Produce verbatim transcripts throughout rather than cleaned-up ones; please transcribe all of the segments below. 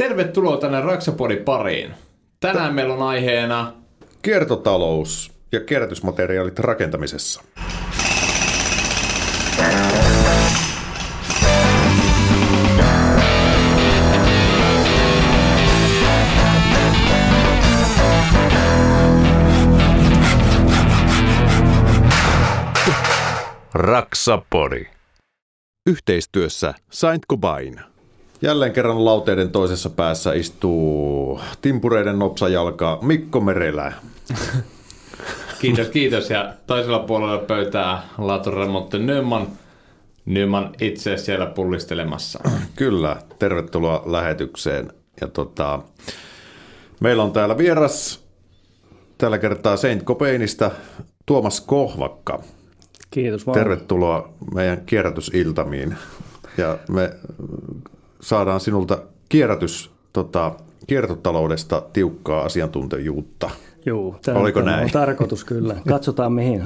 Tervetuloa tänne Raksapodin pariin. Tänään T- meillä on aiheena kiertotalous ja kierrätysmateriaalit rakentamisessa. Raksapori. Yhteistyössä Saint Cobain. Jälleen kerran lauteiden toisessa päässä istuu timpureiden nopsajalka Mikko Merelä. Kiitos, kiitos. Ja toisella puolella pöytää laaturemontti Nyman. Nyman itse siellä pullistelemassa. Kyllä, tervetuloa lähetykseen. Ja tota, meillä on täällä vieras, tällä kertaa Saint Cobainista, Tuomas Kohvakka. Kiitos vaan. Tervetuloa meidän kierrätysiltamiin. Ja me saadaan sinulta kierrätys, tota, kiertotaloudesta tiukkaa asiantuntijuutta. Juu, tämä Oliko näin? On tarkoitus kyllä. Katsotaan mihin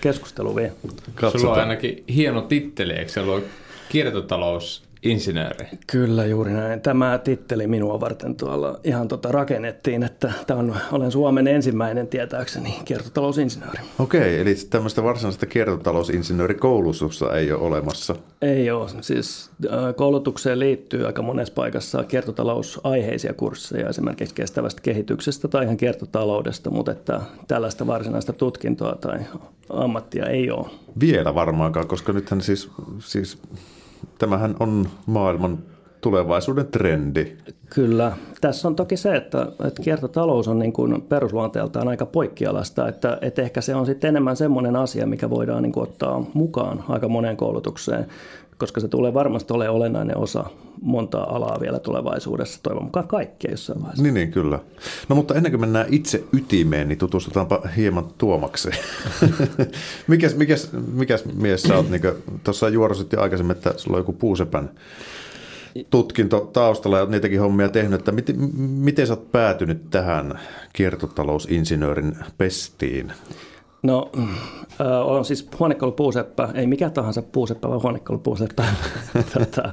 keskustelu vie. Katsotaan. Sulla on ainakin hieno titteli, eikö se ole kiertotalousinsinööri? Kyllä juuri näin. Tämä titteli minua varten tuolla ihan tota rakennettiin, että tämän, olen Suomen ensimmäinen tietääkseni kiertotalousinsinööri. Okei, eli tämmöistä varsinaista kiertotalousinsinöörikoulutusta ei ole olemassa? Ei ole. Siis koulutukseen liittyy aika monessa paikassa kiertotalousaiheisia kursseja, esimerkiksi kestävästä kehityksestä tai ihan kiertotaloudesta, mutta että tällaista varsinaista tutkintoa tai ammattia ei ole. Vielä varmaankaan, koska nythän siis... siis Tämähän on maailman tulevaisuuden trendi. Kyllä. Tässä on toki se, että, että kiertotalous on niin kuin perusluonteeltaan aika poikkialasta, että, että ehkä se on sitten enemmän semmoinen asia, mikä voidaan niin kuin ottaa mukaan aika moneen koulutukseen, koska se tulee varmasti olemaan olennainen osa montaa alaa vielä tulevaisuudessa, toivon mukaan kaikkea jossain vaiheessa. Niin, niin kyllä. No mutta ennen kuin mennään itse ytimeen, niin tutustutaanpa hieman Tuomakseen. mikäs, mikäs, mikäs mies sä oot? Niin tuossa juorosit jo aikaisemmin, että sulla on joku puusepän tutkinto taustalla ja olet niitäkin hommia tehnyt, että miten, miten sä oot päätynyt tähän kiertotalousinsinöörin pestiin? No, äh, on siis huonekalupuuseppä, ei mikä tahansa puuseppä, vaan huonekalupuuseppä. tota,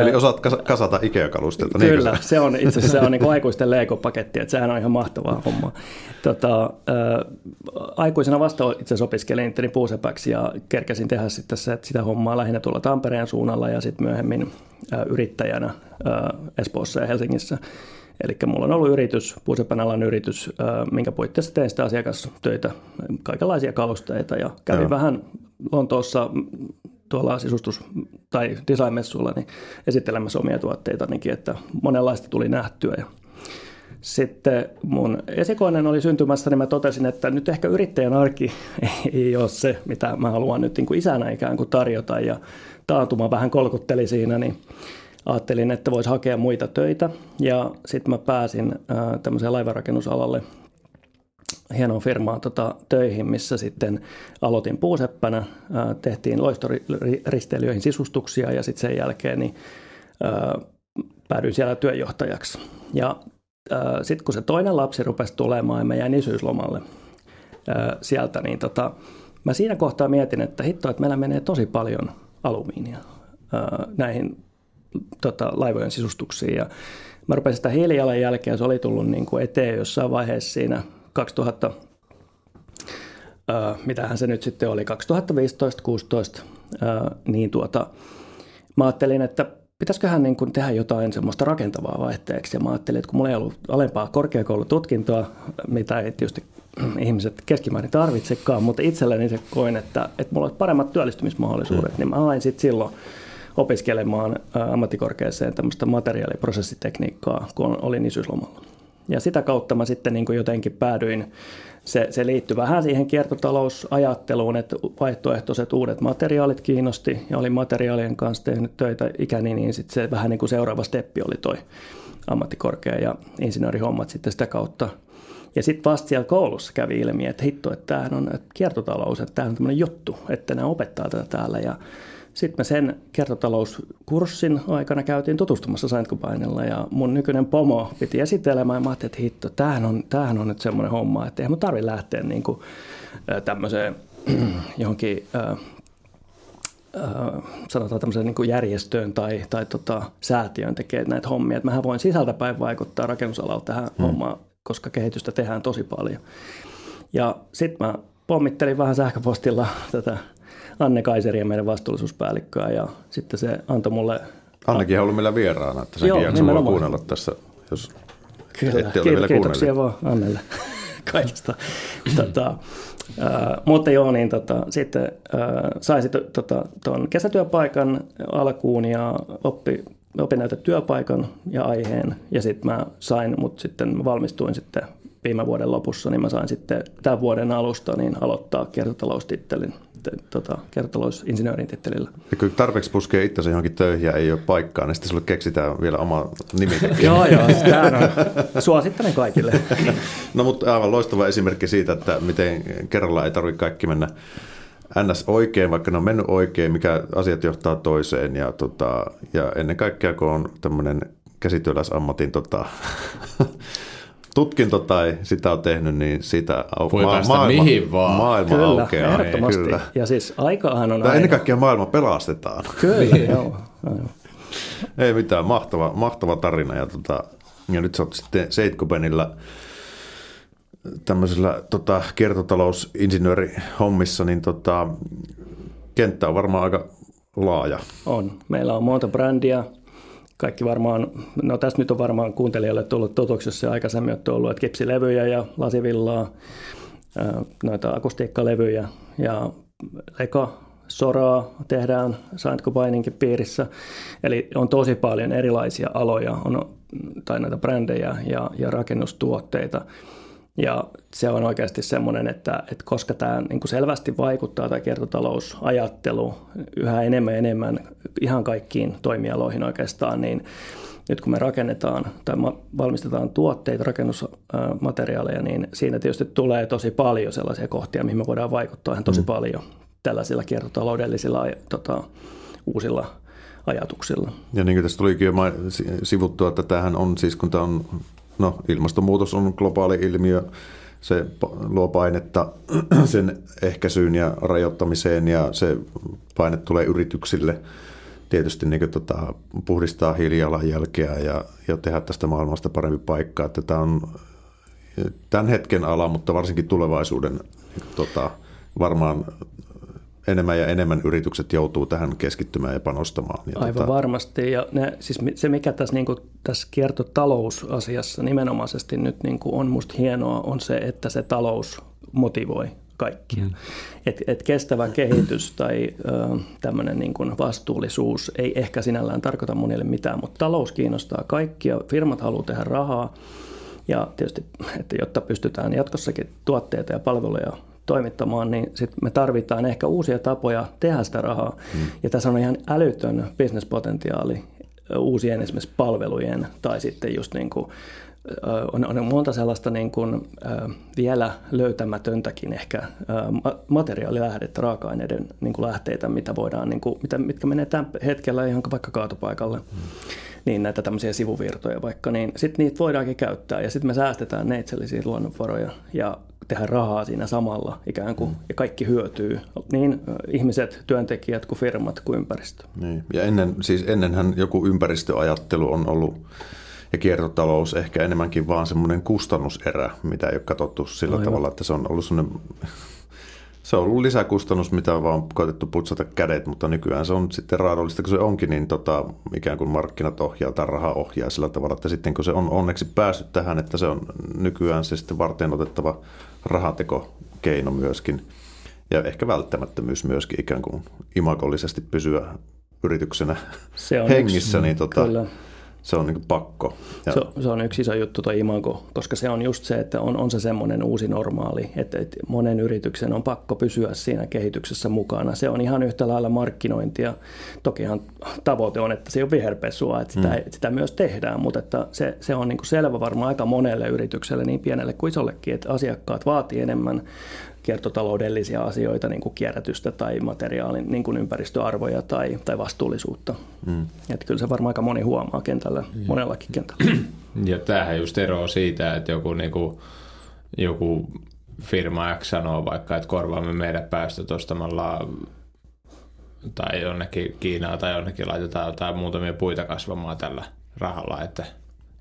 Eli osaat kasata Ikea-kalusteita. Niin kyllä, se? se on itse asiassa se on niin kuin aikuisten Lego-paketti, että sehän on ihan mahtavaa hommaa. Tota, äh, aikuisena vasta itse asiassa opiskelin itteni puusepäksi ja kerkäsin tehdä sitten se, että sitä hommaa lähinnä tuolla Tampereen suunnalla ja sitten myöhemmin äh, yrittäjänä äh, Espoossa ja Helsingissä. Eli mulla on ollut yritys, puusepän alan yritys, minkä puitteissa tein sitä asiakastöitä, kaikenlaisia kalusteita ja kävin Joo. vähän Lontoossa tuolla sisustus- tai design-messuilla niin esittelemässä omia tuotteitannikin, että monenlaista tuli nähtyä. Ja sitten mun esikoinen oli syntymässä, niin mä totesin, että nyt ehkä yrittäjän arki ei ole se, mitä mä haluan nyt niin kuin isänä ikään kuin tarjota ja taantuma vähän kolkutteli siinä, niin ajattelin, että voisi hakea muita töitä ja sitten mä pääsin ää, tämmöiseen laivanrakennusalalle hienoon firmaan tota, töihin, missä sitten aloitin puuseppänä, ää, tehtiin loistoristeilijöihin sisustuksia ja sitten sen jälkeen niin, ää, päädyin siellä työjohtajaksi. Ja sitten kun se toinen lapsi rupesi tulemaan ja mä jäin isyyslomalle ää, sieltä, niin tota, mä siinä kohtaa mietin, että hitto, että meillä menee tosi paljon alumiinia ää, näihin Tota, laivojen sisustuksiin ja mä rupesin sitä hiilijalanjälkeä, se oli tullut niin kuin eteen jossain vaiheessa siinä kaksituhatta, äh, mitähän se nyt sitten oli, kaksituhattaviisitoista kuusitoista, äh, niin tuota, mä ajattelin, että pitäisiköhän niin kuin tehdä jotain semmoista rakentavaa vaihteeksi ja mä ajattelin, että kun mulla ei ollut alempaa korkeakoulututkintoa, mitä ei tietysti ihmiset keskimäärin tarvitsekaan, mutta itselleni se koin, että, että mulla olisi paremmat työllistymismahdollisuudet, mm. niin mä hain sitten silloin opiskelemaan ammattikorkeeseen tämmöistä materiaaliprosessitekniikkaa, kun olin isyyslomalla. Ja sitä kautta mä sitten niin kuin jotenkin päädyin, se, se liittyi vähän siihen kiertotalousajatteluun, että vaihtoehtoiset uudet materiaalit kiinnosti ja olin materiaalien kanssa tehnyt töitä ikäni, niin sitten se vähän niin kuin seuraava steppi oli toi ammattikorkea ja insinöörihommat sitten sitä kautta. Ja sitten vasta siellä koulussa kävi ilmi, että hitto, että tämähän on että kiertotalous, että tämähän on tämmöinen juttu, että nämä opettaa tätä täällä ja sitten me sen kiertotalouskurssin aikana käytiin tutustumassa Saint Cobainilla ja mun nykyinen pomo piti esitelemään ja mä ajattelin, että hitto, tämähän on, tämähän on nyt semmoinen homma, että eihän mun tarvitse lähteä niin kuin, tämmöiseen johonkin äh, äh, sanotaan tämmöiseen niin kuin järjestöön tai, tai tota, säätiöön tekee näitä hommia. Et mähän voin sisältäpäin vaikuttaa rakennusalalla tähän hmm. hommaan, koska kehitystä tehdään tosi paljon. Ja sitten mä pommittelin vähän sähköpostilla tätä Anne Kaiseria, meidän vastuullisuuspäällikköä, ja sitten se antoi mulle... Annekin on ollut meillä vieraana, että senkin jakso voi kuunnella tässä, jos kyllä, ette ole vielä kiitoksia vaan Annelle kaikista. tota, ää, mutta joo, niin tota, sitten ää, sain tuon tota, kesätyöpaikan alkuun ja oppi, opinnäytetyöpaikan ja aiheen, ja sitten mä sain, mutta sitten mä valmistuin sitten viime vuoden lopussa, niin mä sain sitten tämän vuoden alusta niin aloittaa kiertotaloustittelin, tota, kiertotalousinsinöörin tittelillä. Ja kun tarpeeksi puskee itsensä johonkin töihin ja ei ole paikkaa, niin sitten sulle keksitään vielä oma nimi. Joo, joo, tämä on. Suosittelen kaikille. No mutta aivan loistava esimerkki siitä, että miten kerrallaan ei tarvitse kaikki mennä ns. Oikein, vaikka ne on mennyt oikein, mikä asiat johtaa toiseen. Ja, tota, ja ennen kaikkea, kun on tämmöinen käsityöläisammatin... Tota, tutkinto tai sitä on tehnyt, niin sitä voi ma- päästä maailma, mihin vaan. Maailma kyllä, aukeaa. Kyllä. Ja siis aikahan on aina. Ennen kaikkea maailma pelastetaan. Kyllä, joo. Ei mitään, mahtava, mahtava tarina. Ja, tota, ja nyt sä oot sitten Seitkopenillä tämmöisellä tota, kiertotalousinsinöörihommissa, niin tota, kenttä on varmaan aika laaja. On. Meillä on monta brändiä. Kaikki varmaan, no tässä nyt on varmaan kuuntelijalle tullut totuksi, jos se aikaisemmin on ollut, että kipsilevyjä ja lasivillaa, noita akustiikkalevyjä ja Eka, Soraa tehdään Saint-Gobainenkin piirissä. Eli on tosi paljon erilaisia aloja on, tai näitä brändejä ja, ja rakennustuotteita. Ja se on oikeasti semmoinen, että, että koska tämä niin kuin selvästi vaikuttaa tämä kiertotalousajattelu yhä enemmän ja enemmän ihan kaikkiin toimialoihin oikeastaan, niin nyt kun me rakennetaan tai valmistetaan tuotteita, rakennusmateriaaleja, niin siinä tietysti tulee tosi paljon sellaisia kohtia, mihin me voidaan vaikuttaa ihan tosi mm. paljon tällaisilla kiertotaloudellisilla tota, uusilla ajatuksilla. Ja niin kuin tässä tulikin jo sivuttua, että tämähän on siis, kun tämä on... No, ilmastonmuutos on globaali ilmiö, se luo painetta sen ehkäisyyn ja rajoittamiseen, ja se paine tulee yrityksille tietysti niin kuin, tota, puhdistaa hiilijalanjälkeä ja, ja tehdä tästä maailmasta parempi paikka. Että tämä on tämän hetken ala, mutta varsinkin tulevaisuuden niin kuin, tota, varmaan enemmän ja enemmän yritykset joutuu tähän keskittymään ja panostamaan. Ja Aivan tota... varmasti. Ja ne, siis se, mikä tässä, niin kuin, tässä kiertotalousasiassa nimenomaisesti nyt niin kuin on musta hienoa, on se, että se talous motivoi kaikkia. Mm. Et, et kestävä kehitys tai ö, tämmöinen niin kuin vastuullisuus ei ehkä sinällään tarkoita monille mitään, mutta talous kiinnostaa kaikkia. Firmat haluaa tehdä rahaa ja tietysti, että jotta pystytään jatkossakin tuotteita ja palveluja toimittamaan, niin sit me tarvitaan ehkä uusia tapoja tehdä sitä rahaa. Hmm. Ja tässä on ihan älytön bisnespotentiaali uusien esimerkiksi palvelujen tai sitten just niin kuin, on, on monta sellaista niin kuin, vielä löytämätöntäkin ehkä materiaalilähdettä, raaka-aineiden niin kuin lähteitä, mitä voidaan, niin kuin, mitkä menee tämän hetkellä ihan vaikka kaatopaikalle. Hmm. Niin näitä tämmöisiä sivuvirtoja vaikka, niin sitten niitä voidaankin käyttää ja sitten me säästetään neitsellisiä luonnonvaroja ja tehdään rahaa siinä samalla ikään kuin, ja kaikki hyötyy, niin ihmiset, työntekijät kuin firmat kuin ympäristö. Niin. Ja ennen, siis ennenhän joku ympäristöajattelu on ollut ja kiertotalous ehkä enemmänkin vaan semmoinen kustannuserä, mitä ei ole katsottu sillä Aivan. tavalla, että se on ollut semmoinen... Se on ollut lisäkustannus, mitä on vaan koetettu putsata kädet, mutta nykyään se on sitten raadollista, kun se onkin, niin tota, ikään kuin markkinat ohjaa tai raha ohjaa sillä tavalla, että sitten kun se on onneksi päässyt tähän, että se on nykyään se sitten varten otettava rahatekokeino myöskin ja ehkä välttämättömyys myöskin ikään kuin imagollisesti pysyä yrityksenä se on hengissä, yksi, niin tota, se on niin kuin pakko. Ja se, se on yksi iso juttu tuo imago, koska se on just se, että on, on se semmoinen uusi normaali, että, että monen yrityksen on pakko pysyä siinä kehityksessä mukana. Se on ihan yhtä lailla markkinointia. Tokihan tavoite on, että se ei ole viherpesua, että sitä, mm. sitä myös tehdään, mutta että se, se on niin kuin selvä varmaan aika monelle yritykselle, niin pienelle kuin isollekin, että asiakkaat vaatii enemmän kiertotaloudellisia asioita, niin kuin kierrätystä tai materiaalin niin kuin ympäristöarvoja tai, tai vastuullisuutta. Mm. Että kyllä se varmaan aika moni huomaa kentällä, mm. monellakin kentällä. Ja tämähän just eroaa siitä, että joku, niin kuin, joku firma X sanoo vaikka, että korvaamme meidän päästöt ostamalla tai jonnekin Kiinaa tai jonnekin laitetaan jotain muutamia puita kasvamaan tällä rahalla, että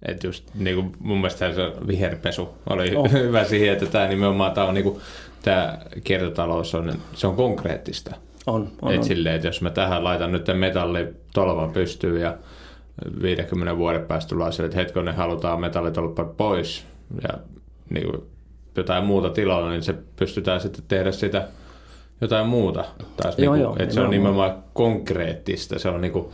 et just niinku mun mielestä se viherpesu oli oh. hyvä siihen, että tämä nimenomaan tämä on niinku tämä kiertotalous on, se on konkreettista. On, on, et on. Silleen, että jos mä tähän laitan nyt metallitolvan pystyyn ja viidenkymmenen vuoden päästä tullaan sille, että hetkonen halutaan metallitolpat pois ja niinku jotain muuta tilalla, niin se pystytään sitten tehdä sitä jotain muuta. Taas joo, niinku, joo, että se on nimenomaan muuta. Konkreettista. Se on niinku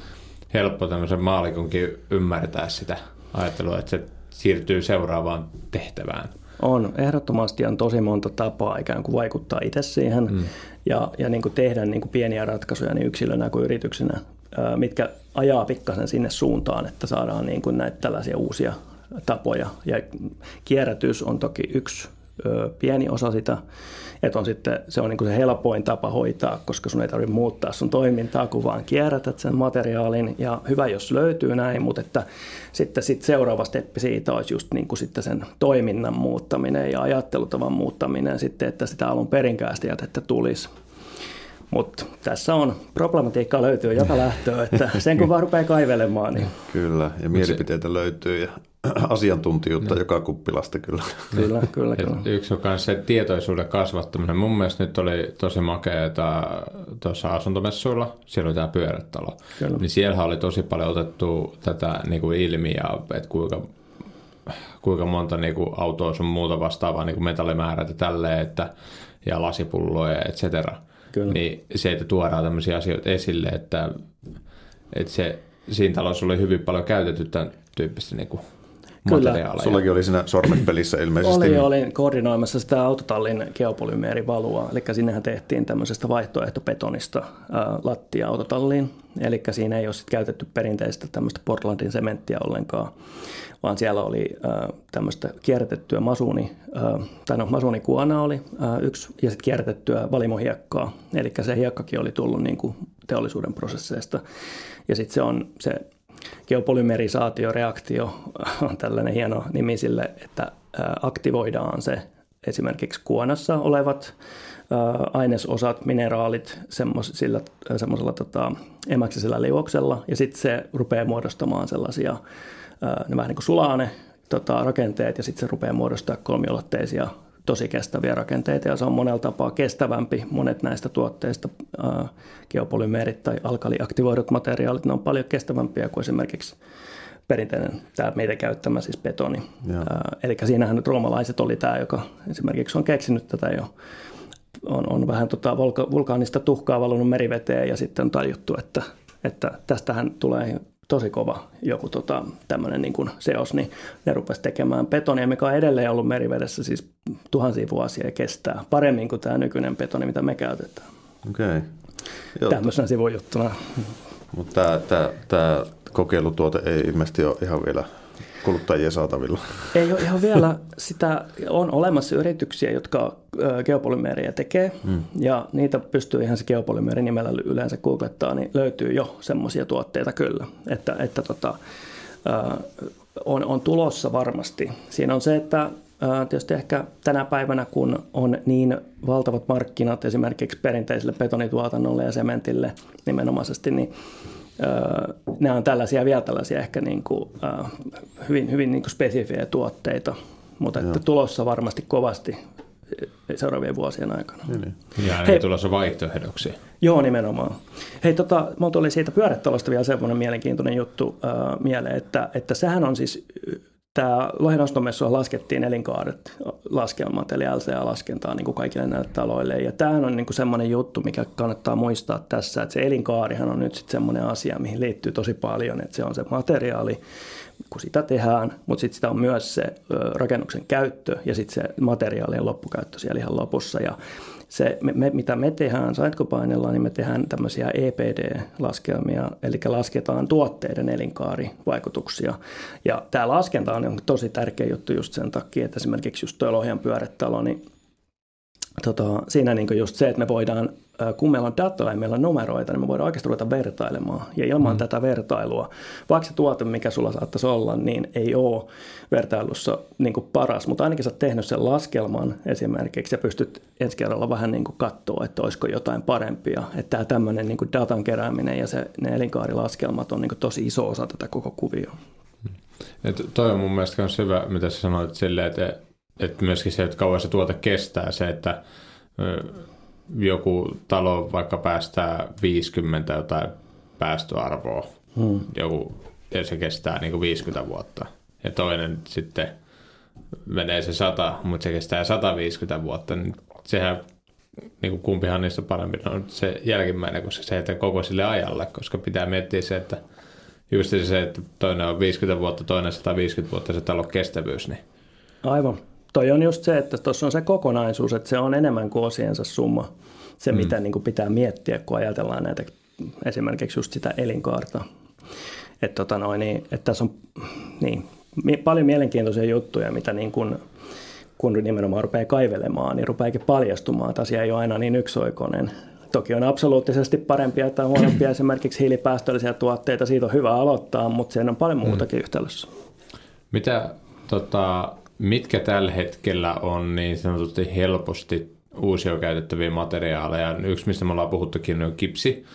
helppo tämmöisen maalikonkin ymmärtää sitä ajattelua, että se siirtyy seuraavaan tehtävään. On. Ehdottomasti on tosi monta tapaa ikään kuin vaikuttaa itse siihen mm. ja, ja niin kuin tehdä niin kuin pieniä ratkaisuja niin yksilönä kuin yrityksenä, mitkä ajaa pikkasen sinne suuntaan, että saadaan niin kuin näitä tällaisia uusia tapoja. Ja kierrätys on toki yksi ö, pieni osa sitä, että on sitten, se on niin kuin se helpoin tapa hoitaa, koska sun ei tarvitse muuttaa sun toimintaa, kun vaan kierrätät sen materiaalin. Ja hyvä, jos löytyy näin, mutta että sitten sit seuraava steppi siitä olisi just niin kuin sitten sen toiminnan muuttaminen ja ajattelutavan muuttaminen, sitten, että sitä alun perinkäistä jätettä tulisi. Mutta tässä on, problematiikkaa löytyy joka lähtöä, että sen kun vaan rupeaa kaivelemaan. Niin. Kyllä, ja mielipiteitä löytyy ja asiantuntijuutta no. joka kuppilasta kyllä. Kyllä, kyllä, kyllä. Yksi on myös se tietoisuuden kasvattaminen. Mun mielestä nyt oli tosi makeata tuossa asuntomessuilla, siellä oli tämä pyörätalo. Kyllä. Niin siellähän oli tosi paljon otettu tätä niin kuin ilmiöä, että kuinka, kuinka monta niin kuin autoa sun muuta vastaavaa niin kuin metallimäärätä tälleen, että, ja lasipulloja, et cetera. Kyllä. Niin se, että tuodaan tämmöisiä asioita esille, että, että se, siinä talossa oli hyvin paljon käytetty tämän tyyppistä niin kuin materiaaleja. Sullakin oli siinä sormenpelissä ilmeisesti. Oli, olin koordinoimassa sitä autotallin geopolymeerivalua, eli sinnehän tehtiin tämmöisestä vaihtoehtobetonista ää, lattia autotalliin, eli siinä ei ole sit käytetty perinteistä tämmöistä Portlandin sementtiä ollenkaan, vaan siellä oli ää, tämmöistä kierrätettyä masuuni, ää, tai no masuunikuona oli ää, yksi, ja sitten kierrätettyä valimohiekkaa, eli se hiekkakin oli tullut niin kuin teollisuuden prosesseista, ja sitten se on se geopolymerisaatioreaktio on tällainen hieno nimi sille, että aktivoidaan se esimerkiksi kuonassa olevat ainesosat, mineraalit semmoisella, semmoisella tota, emäksisellä liuoksella, ja sitten se rupeaa muodostamaan sellaisia, ne vähän niin kuin sulaa ne tota, rakenteet, ja sitten se rupeaa muodostamaan kolmiulotteisia tosi kestäviä rakenteita, ja se on monella tapaa kestävämpi. Monet näistä tuotteista, ää, geopolymeerit tai alkaliaktivoidut materiaalit, ne on paljon kestävämpiä kuin esimerkiksi perinteinen, tämä meidän käyttämä siis betoni. Ää, eli siinähän nyt roomalaiset oli tämä, joka esimerkiksi on keksinyt tätä jo. On, on vähän tota vulka- vulkaanista tuhkaa valunut meriveteen, ja sitten on tajuttu, että, että tästähän tulee tosi kova joku tota, tämmöinen niin kuin seos, niin ne rupesi tekemään betonia, mikä on edelleen ollut merivedessä siis tuhansia vuosia ja kestää paremmin kuin tämä nykyinen betoni, mitä me käytetään. Okei. Okay. Tämmöisenä sivujuttuna. Mutta tämä, tämä kokeilutuote ei ilmeisesti ole ihan vielä kuluttajien saatavilla. Ei ole ihan vielä. Sitä on olemassa yrityksiä, jotka geopolymeeriä tekee, mm. ja niitä pystyy ihan se geopolymeeri nimellä yleensä googlettaa, niin löytyy jo semmoisia tuotteita kyllä, että, että tota, on, on tulossa varmasti. Siinä on se, että tietysti ehkä tänä päivänä, kun on niin valtavat markkinat esimerkiksi perinteiselle betonituotannolle ja sementille nimenomaisesti, niin nämä on tällaisia, vielä tällaisia ehkä niin kuin, hyvin, hyvin niin kuin spesifiä tuotteita, mutta että tulossa varmasti kovasti seuraavien vuosien aikana. Niin. Ja ne tulossa vaihtoehdoksi. Joo, nimenomaan. Hei, tota, mulla tuli siitä pyörätalosta vielä semmoinen mielenkiintoinen juttu äh, mieleen, että, että sehän on siis, tämä Lahden asuntomessua laskettiin elinkaaret laskelmat, eli L C A-laskentaa niin kuin kaikille näille taloille. Ja tämähän on niin kuin semmoinen juttu, mikä kannattaa muistaa tässä, että se elinkaarihan on nyt sitten semmoinen asia, mihin liittyy tosi paljon, että se on se materiaali, kun sitä tehdään, mutta sitten sitä on myös se rakennuksen käyttö ja sitten se materiaalien loppukäyttö siellä ihan lopussa. Ja se, me, me, mitä me tehdään Saint-Gobainilla, niin me tehdään tämmöisiä E P D-laskelmia, eli lasketaan tuotteiden elinkaarivaikutuksia. Ja tämä laskenta on tosi tärkeä juttu just sen takia, että esimerkiksi just tuo Lohjan pyörätalo, niin tota, siinä niin just se, että me voidaan kun meillä on dataa ja meillä on numeroita, niin me voidaan oikeasti ruveta vertailemaan. Ja ilman mm. tätä vertailua, vaikka se tuote, mikä sulla saattaisi olla, niin ei ole vertailussa niin kuin paras. Mutta ainakin sä oot tehnyt sen laskelman esimerkiksi ja pystyt ensi kerralla vähän niin kuin katsoa, että olisiko jotain parempia. Että tämä tämmöinen niin kuin datan kerääminen ja se, ne elinkaarilaskelmat on niin kuin tosi iso osa tätä koko kuvioa. Tuo on mun mielestä myös hyvä, mitä sä sanoit silleen, että, että myöskin se, että kauan se tuote kestää, se, että joku talo vaikka päästää viisikymmentä jotain päästöarvoa, hmm. joku, ja se kestää niin kuin viisikymmentä vuotta. Ja toinen sitten menee se sata, mutta se kestää sataviisikymmentä vuotta, niin sehän niin kuin kumpihan niistä parempi on se jälkimmäinen, koska se heitä koko sille ajalle, koska pitää miettiä se, että just se, että toinen on viisikymmentä vuotta, toinen sataviisikymmentä vuotta, se talon kestävyys. Niin. Aivan. Toi on just se, että tuossa on se kokonaisuus, että se on enemmän kuin osiensa summa. Se, mm. mitä niin kuin pitää miettiä, kun ajatellaan näitä, esimerkiksi just sitä elinkaarta. Että tota noin, että tässä on niin, paljon mielenkiintoisia juttuja, mitä niin kuin, kun nimenomaan rupeaa kaivelemaan, niin rupeaakin paljastumaan. Että asia ei ole aina niin yksioikoinen. Toki on absoluuttisesti parempia tai huonompia esimerkiksi hiilipäästöllisiä tuotteita. Siitä on hyvä aloittaa, mutta siinä on paljon muutakin mm. yhtälössä. Mitä, tota, mitkä tällä hetkellä on niin sanotusti helposti uusia käytettäviä materiaaleja? Yksi, mistä me ollaan puhuttukin, on kipsi.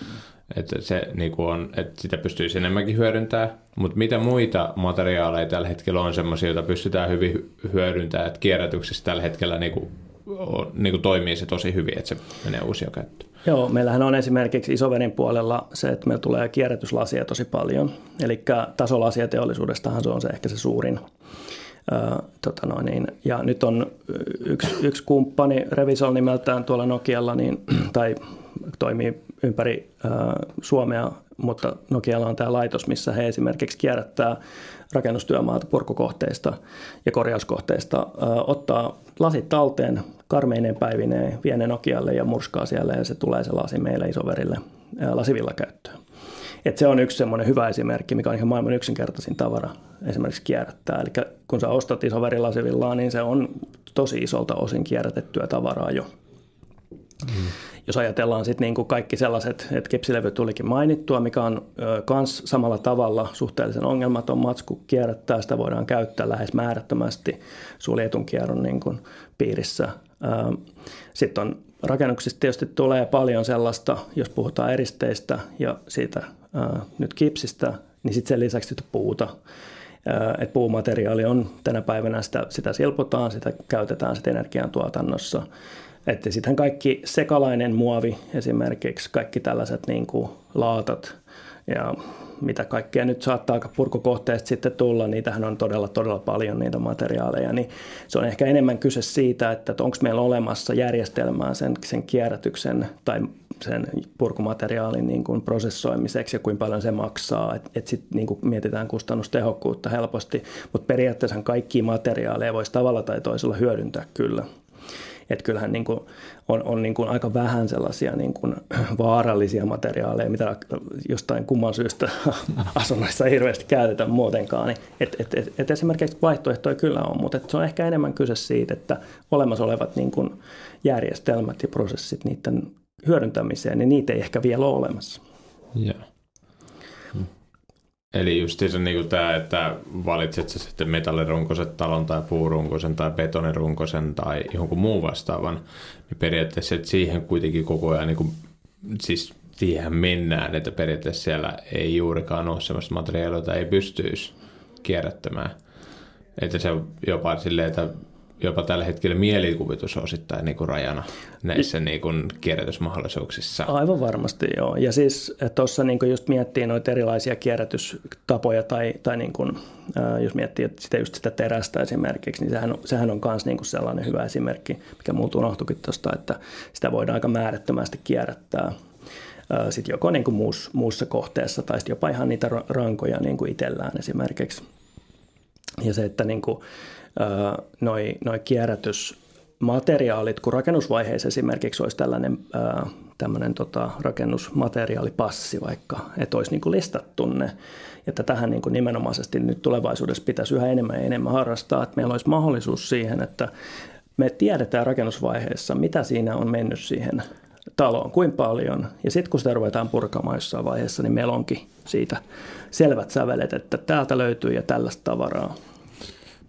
Että se, niin kuin on, että sitä pystyisi enemmänkin hyödyntämään. Mutta mitä muita materiaaleja tällä hetkellä on sellaisia, joita pystytään hyvin hyödyntämään? Että kierrätyksessä tällä hetkellä niin kuin, niin kuin toimii se tosi hyvin, että se menee uusia käyttöön. Joo, meillähän on esimerkiksi Isoverin puolella se, että meillä tulee kierrätyslasia tosi paljon. Eli tasolasiateollisuudestahan se on se ehkä se suurin. Öö, tota noin, ja nyt on yksi, yksi kumppani, Revisol nimeltään tuolla Nokialla, niin, tai toimii ympäri öö, Suomea, mutta Nokialla on tämä laitos, missä he esimerkiksi kierrättää rakennustyömaata purkukohteista ja korjauskohteista, öö, ottaa lasit talteen karmeineen päivineen, vie ne Nokialle ja murskaa siellä ja se tulee se lasi meille Isoverille öö, lasivillakäyttöön. Et se on yksi semmoinen hyvä esimerkki, mikä on ihan maailman yksinkertaisin tavara esimerkiksi kierrättää. Eli kun sä ostat Isoverin lasivillaa, niin se on tosi isolta osin kierrätettyä tavaraa jo. Mm. Jos ajatellaan sitten niin kuin kaikki sellaiset, että kipsilevy tulikin mainittua, mikä on myös samalla tavalla suhteellisen ongelmaton matsku kierrättää, sitä voidaan käyttää lähes määrättömästi suljetun kierron niin kuin piirissä. Sitten on rakennuksista tietysti tulee paljon sellaista, jos puhutaan eristeistä ja siitä ää, nyt kipsistä, niin sitten sen lisäksi sitten puuta. Ää, et puumateriaali on tänä päivänä, sitä, sitä silpotaan, sitä käytetään sitten energiantuotannossa. Että sittenhän kaikki sekalainen muovi esimerkiksi, kaikki tällaiset niin kuin laatat ja mitä kaikkea nyt saattaa purkukohteesta sitten tulla, niitähän on todella, todella paljon niitä materiaaleja, niin se on ehkä enemmän kyse siitä, että onko meillä olemassa järjestelmää sen, sen kierrätyksen tai sen purkumateriaalin niin kuin prosessoimiseksi ja kuinka paljon se maksaa, että et sitten niin kuin mietitään kustannustehokkuutta helposti, mutta periaatteessa kaikkia materiaaleja voisi tavalla tai toisella hyödyntää kyllä. Että kyllähän niin kuin on, on niin kuin aika vähän sellaisia niin kuin vaarallisia materiaaleja, mitä jostain kumman syystä asunnoissa ei hirveästi käytetä muutenkaan. Niin et, et, et, et esimerkiksi vaihtoehtoja kyllä on, mutta se on ehkä enemmän kyse siitä, että olemassa olevat niin kuin järjestelmät ja prosessit niiden hyödyntämiseen, niin niitä ei ehkä vielä ole olemassa. Yeah. Hmm. Eli just se, niin kuin tämä, että valitset sä sitten metallirunkoisen talon tai puurunkoisen tai betonirunkoisen tai jonkun muun vastaavan, niin periaatteessa että siihen kuitenkin koko ajan, niin kuin, siis siihen mennään, että periaatteessa siellä ei juurikaan ole sellaista materiaalia, jota ei pystyisi kierrättämään. Että se jopa silleen, että jopa tällä hetkellä mielikuvitus on osittain niin kuin rajana näissä niin kuin kierrätysmahdollisuuksissa. Aivan varmasti joo. Ja siis tuossa niin just miettii noita erilaisia kierrätystapoja tai, tai niin kuin, äh, jos miettii että sitä, just sitä terästä esimerkiksi, niin sehän on, sehän on myös niin sellainen hyvä esimerkki, mikä multa unohtuikin tuosta, että sitä voidaan aika määrättömästi kierrättää. Äh, sitten joko niin kuin muus, muussa kohteessa tai jopa ihan niitä rankoja niin kuin itsellään esimerkiksi. Ja se, että niin kuin, Noi, noi kierrätysmateriaalit, kun rakennusvaiheessa esimerkiksi olisi tällainen ää, tämmöinen, tota, rakennusmateriaalipassi vaikka, että olisi niin kuin listattu ne. Ja tätähän niin kuin nimenomaisesti nyt tulevaisuudessa pitäisi yhä enemmän ja enemmän harrastaa, että meillä olisi mahdollisuus siihen, että me tiedetään rakennusvaiheessa, mitä siinä on mennyt siihen taloon, kuin paljon. Ja sitten kun sitä ruvetaan purkamaan jossain vaiheessa, niin meillä onkin siitä selvät sävelet, että täältä löytyy ja tällaista tavaraa.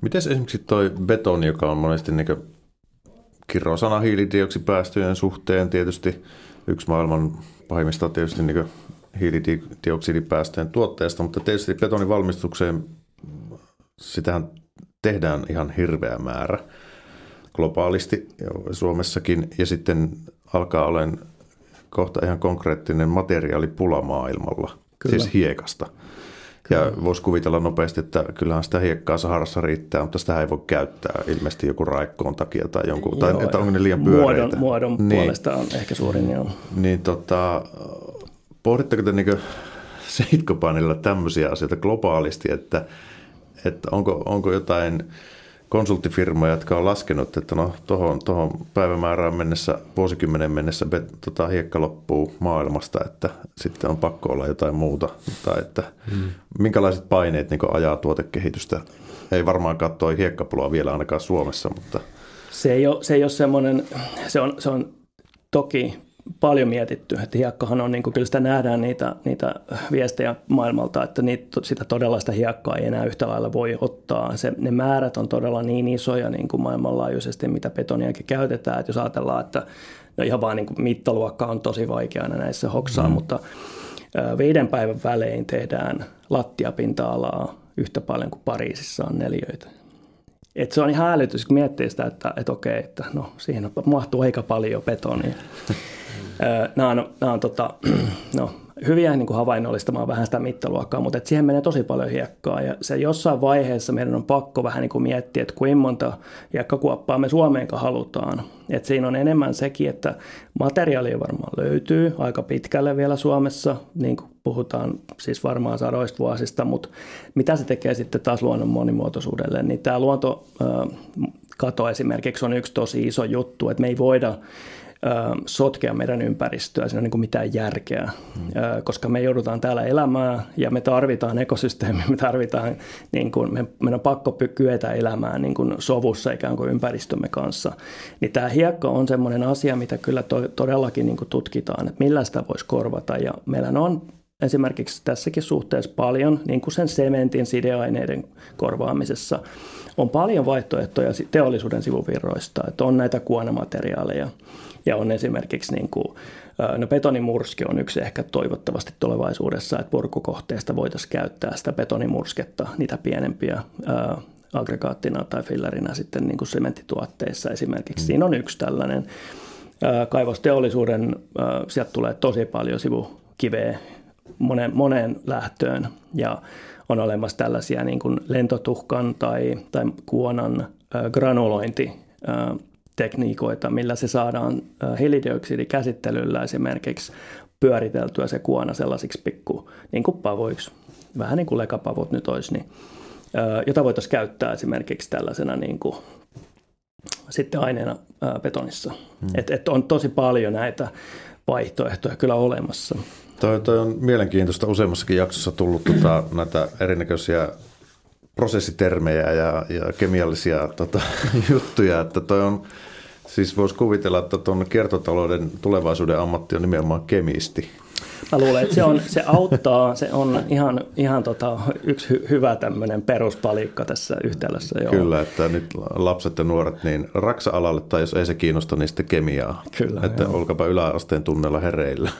Mites esimerkiksi toi betoni, joka on monesti niin kirosana hiilidioksipäästöjen suhteen tietysti yksi maailman pahimmista tietysti niin hiilidioksidipäästöjen tuotteesta, mutta tietysti betonin valmistukseen sitähän tehdään ihan hirveä määrä globaalisti Suomessakin ja sitten alkaa olemaan kohta ihan konkreettinen materiaalipula maailmalla, kyllä. Siis hiekasta. Kyllä. Ja voisi kuvitella nopeasti, että kyllähän sitä hiekkaa Saharassa riittää, mutta sitä ei voi käyttää ilmeisesti joku raikkoon takia tai jonkun, tai joo, onko ne liian pyöreitä. Muodon, muodon niin, puolesta on ehkä suurin, joo. Niin tota, pohditteko te niin Seitkopanilla tämmöisiä asioita globaalisti, että, että onko, onko jotain konsulttifirmoja, jotka on laskenut, että no tohon, tohon päivämäärään mennessä, vuosikymmenen mennessä bet, tota, hiekka loppuu maailmasta, että sitten on pakko olla jotain muuta. Tai että hmm. minkälaiset paineet niin kuin ajaa tuotekehitystä? Ei varmaankaan toi hiekkapulaa vielä ainakaan Suomessa, mutta... Se ei ole, se ei ole semmoinen, se on, se on toki paljon mietitty, että hiekkahan on, niin kuin, kyllä sitä nähdään niitä, niitä viestejä maailmalta, että niitä, sitä todella sitä hiekkaa ei enää yhtä lailla voi ottaa. Se, ne määrät on todella niin isoja niin kuin maailmanlaajuisesti, mitä betoniakin käytetään, että jos ajatellaan, että no ihan vaan niin kuin mittaluokka on tosi vaikea aina näissä hoksaa, mm. mutta ä, viiden päivän välein tehdään lattiapinta-alaa yhtä paljon kuin Pariisissa on neliöitä. Et se on ihan älytys, kun miettii sitä, että et okei, että no siihen mahtuu aika paljon betonia. Nämä on, nämä on tota, no, hyviä niin kuin havainnollistamaan vähän sitä mittaluokkaa, mutta et siihen menee tosi paljon hiekkaa. Ja se jossain vaiheessa meidän on pakko vähän niin kuin miettiä, että kuinka monta hiekkakuoppaa me Suomeenkaan halutaan. Et siinä on enemmän sekin, että materiaalia varmaan löytyy aika pitkälle vielä Suomessa, niin kuin puhutaan siis varmaan sadoista vuosista, mutta mitä se tekee sitten taas luonnon monimuotoisuudelle, niin tämä luontokato esimerkiksi on yksi tosi iso juttu, että me ei voida sotkea meidän ympäristöä, siinä on niin kuin mitään järkeä, mm. koska me joudutaan täällä elämään ja me tarvitaan ekosysteemiä, me tarvitaan, niin kuin, me, meidän on pakko kyetä elämään niin kuin sovussa ikään kuin ympäristömme kanssa. Niin tämä hiekka on semmoinen asia, mitä kyllä to, todellakin niin kuin tutkitaan, että millä sitä voisi korvata ja meillä on esimerkiksi tässäkin suhteessa paljon, niin kuin sen sementin sideaineiden korvaamisessa, on paljon vaihtoehtoja teollisuuden sivuvirroista, että on näitä kuonamateriaaleja. Ja on esimerkiksi, niin kuin, no betonimurske on yksi ehkä toivottavasti tulevaisuudessa, että purkukohteesta voitaisiin käyttää sitä betonimursketta, niitä pienempiä ää, aggregaattina tai fillerinä sitten niin kuin sementtituotteissa esimerkiksi. Siinä on yksi tällainen ää, kaivosteollisuuden, ää, sieltä tulee tosi paljon sivukiveä moneen, moneen lähtöön ja on olemassa tällaisia niin kuin lentotuhkan tai, tai kuonan ää, granulointi ää, tekniikoita, millä se saadaan hiilidioksidikäsittelyllä esimerkiksi pyöriteltyä se kuona sellaisiksi pikku niin kuin pavoiksi, vähän niin kuin lekapavot nyt olisi, niin, jota voitaisiin käyttää esimerkiksi tällaisena niin kuin, sitten aineena ää, betonissa. Hmm. Et, et on tosi paljon näitä vaihtoehtoja kyllä olemassa. Toi, toi on mielenkiintoista. Useammassakin jaksossa tullut tota, näitä erinäköisiä prosessitermejä ja, ja kemiallisia tota, juttuja, että toi on, siis voisi kuvitella, että tuon kiertotalouden tulevaisuuden ammatti on nimenomaan kemisti. Mä luulen, että se, on, se auttaa, se on ihan, ihan tota, yksi hy, hyvä tämmöinen peruspalikka tässä yhtälössä. Joo. Kyllä, että nyt lapset ja nuoret, niin raksa-alalle tai jos ei se kiinnosta, niin sitten kemiaa. Kyllä, että joo. Olkapa yläasteen tunneilla hereillä.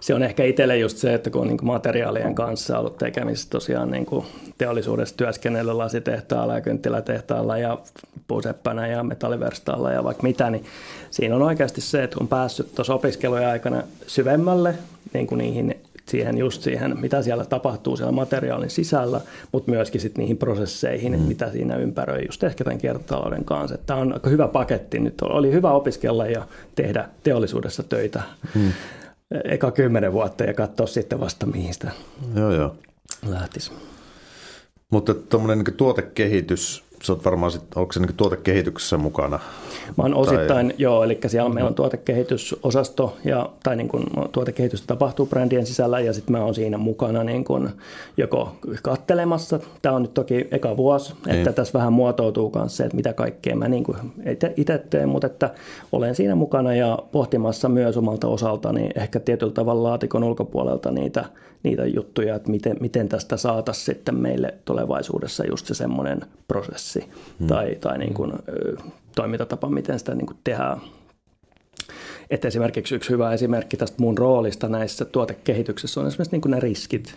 Se on ehkä itselle just se, että kun on niin materiaalien kanssa ollut tekemisissä tosiaan niin teollisuudessa työskennellä lasitehtaalla ja kynttilätehtaalla ja puuseppänä ja metalliverstaalla ja vaikka mitä, niin siinä on oikeasti se, että on päässyt tuossa opiskelujen aikana syvemmälle niin kuin niihin, siihen just siihen, mitä siellä tapahtuu siellä materiaalin sisällä, mutta myöskin sitten niihin prosesseihin, mm. mitä siinä ympäröi just ehkä tämän kiertotalouden kanssa. Tämä on aika hyvä paketti. Nyt oli hyvä opiskella ja tehdä teollisuudessa töitä. Mm. Eka kymmenen vuotta ja katsoa sitten vasta, mihin sitä joo, joo. lähtisi. Mutta tuommoinen niin tuotekehitys sä oot varmaan, sit, onko se niin tuotekehityksessä mukana? Mä oon osittain, tai... joo, eli siellä meillä on tuotekehitysosasto, ja, tai niin kuin tuotekehitystä tapahtuu brändien sisällä, ja sitten mä oon siinä mukana niin kuin joko kattelemassa. Tämä on nyt toki eka vuosi, niin. Että tässä vähän muotoutuu myös se, että mitä kaikkea mä niin kuin itse teen, mutta että olen siinä mukana ja pohtimassa myös omalta osaltani, ehkä tietyllä tavalla laatikon ulkopuolelta niitä, niitä juttuja, että miten, miten tästä saataisiin sitten meille tulevaisuudessa just se semmoinen prosessi. Hmm. tai, tai niin kuin, toimintatapa, miten sitä niin kuin tehdään. Et esimerkiksi yksi hyvä esimerkki tästä mun roolista näissä tuotekehityksessä on esimerkiksi niin kuin ne riskit.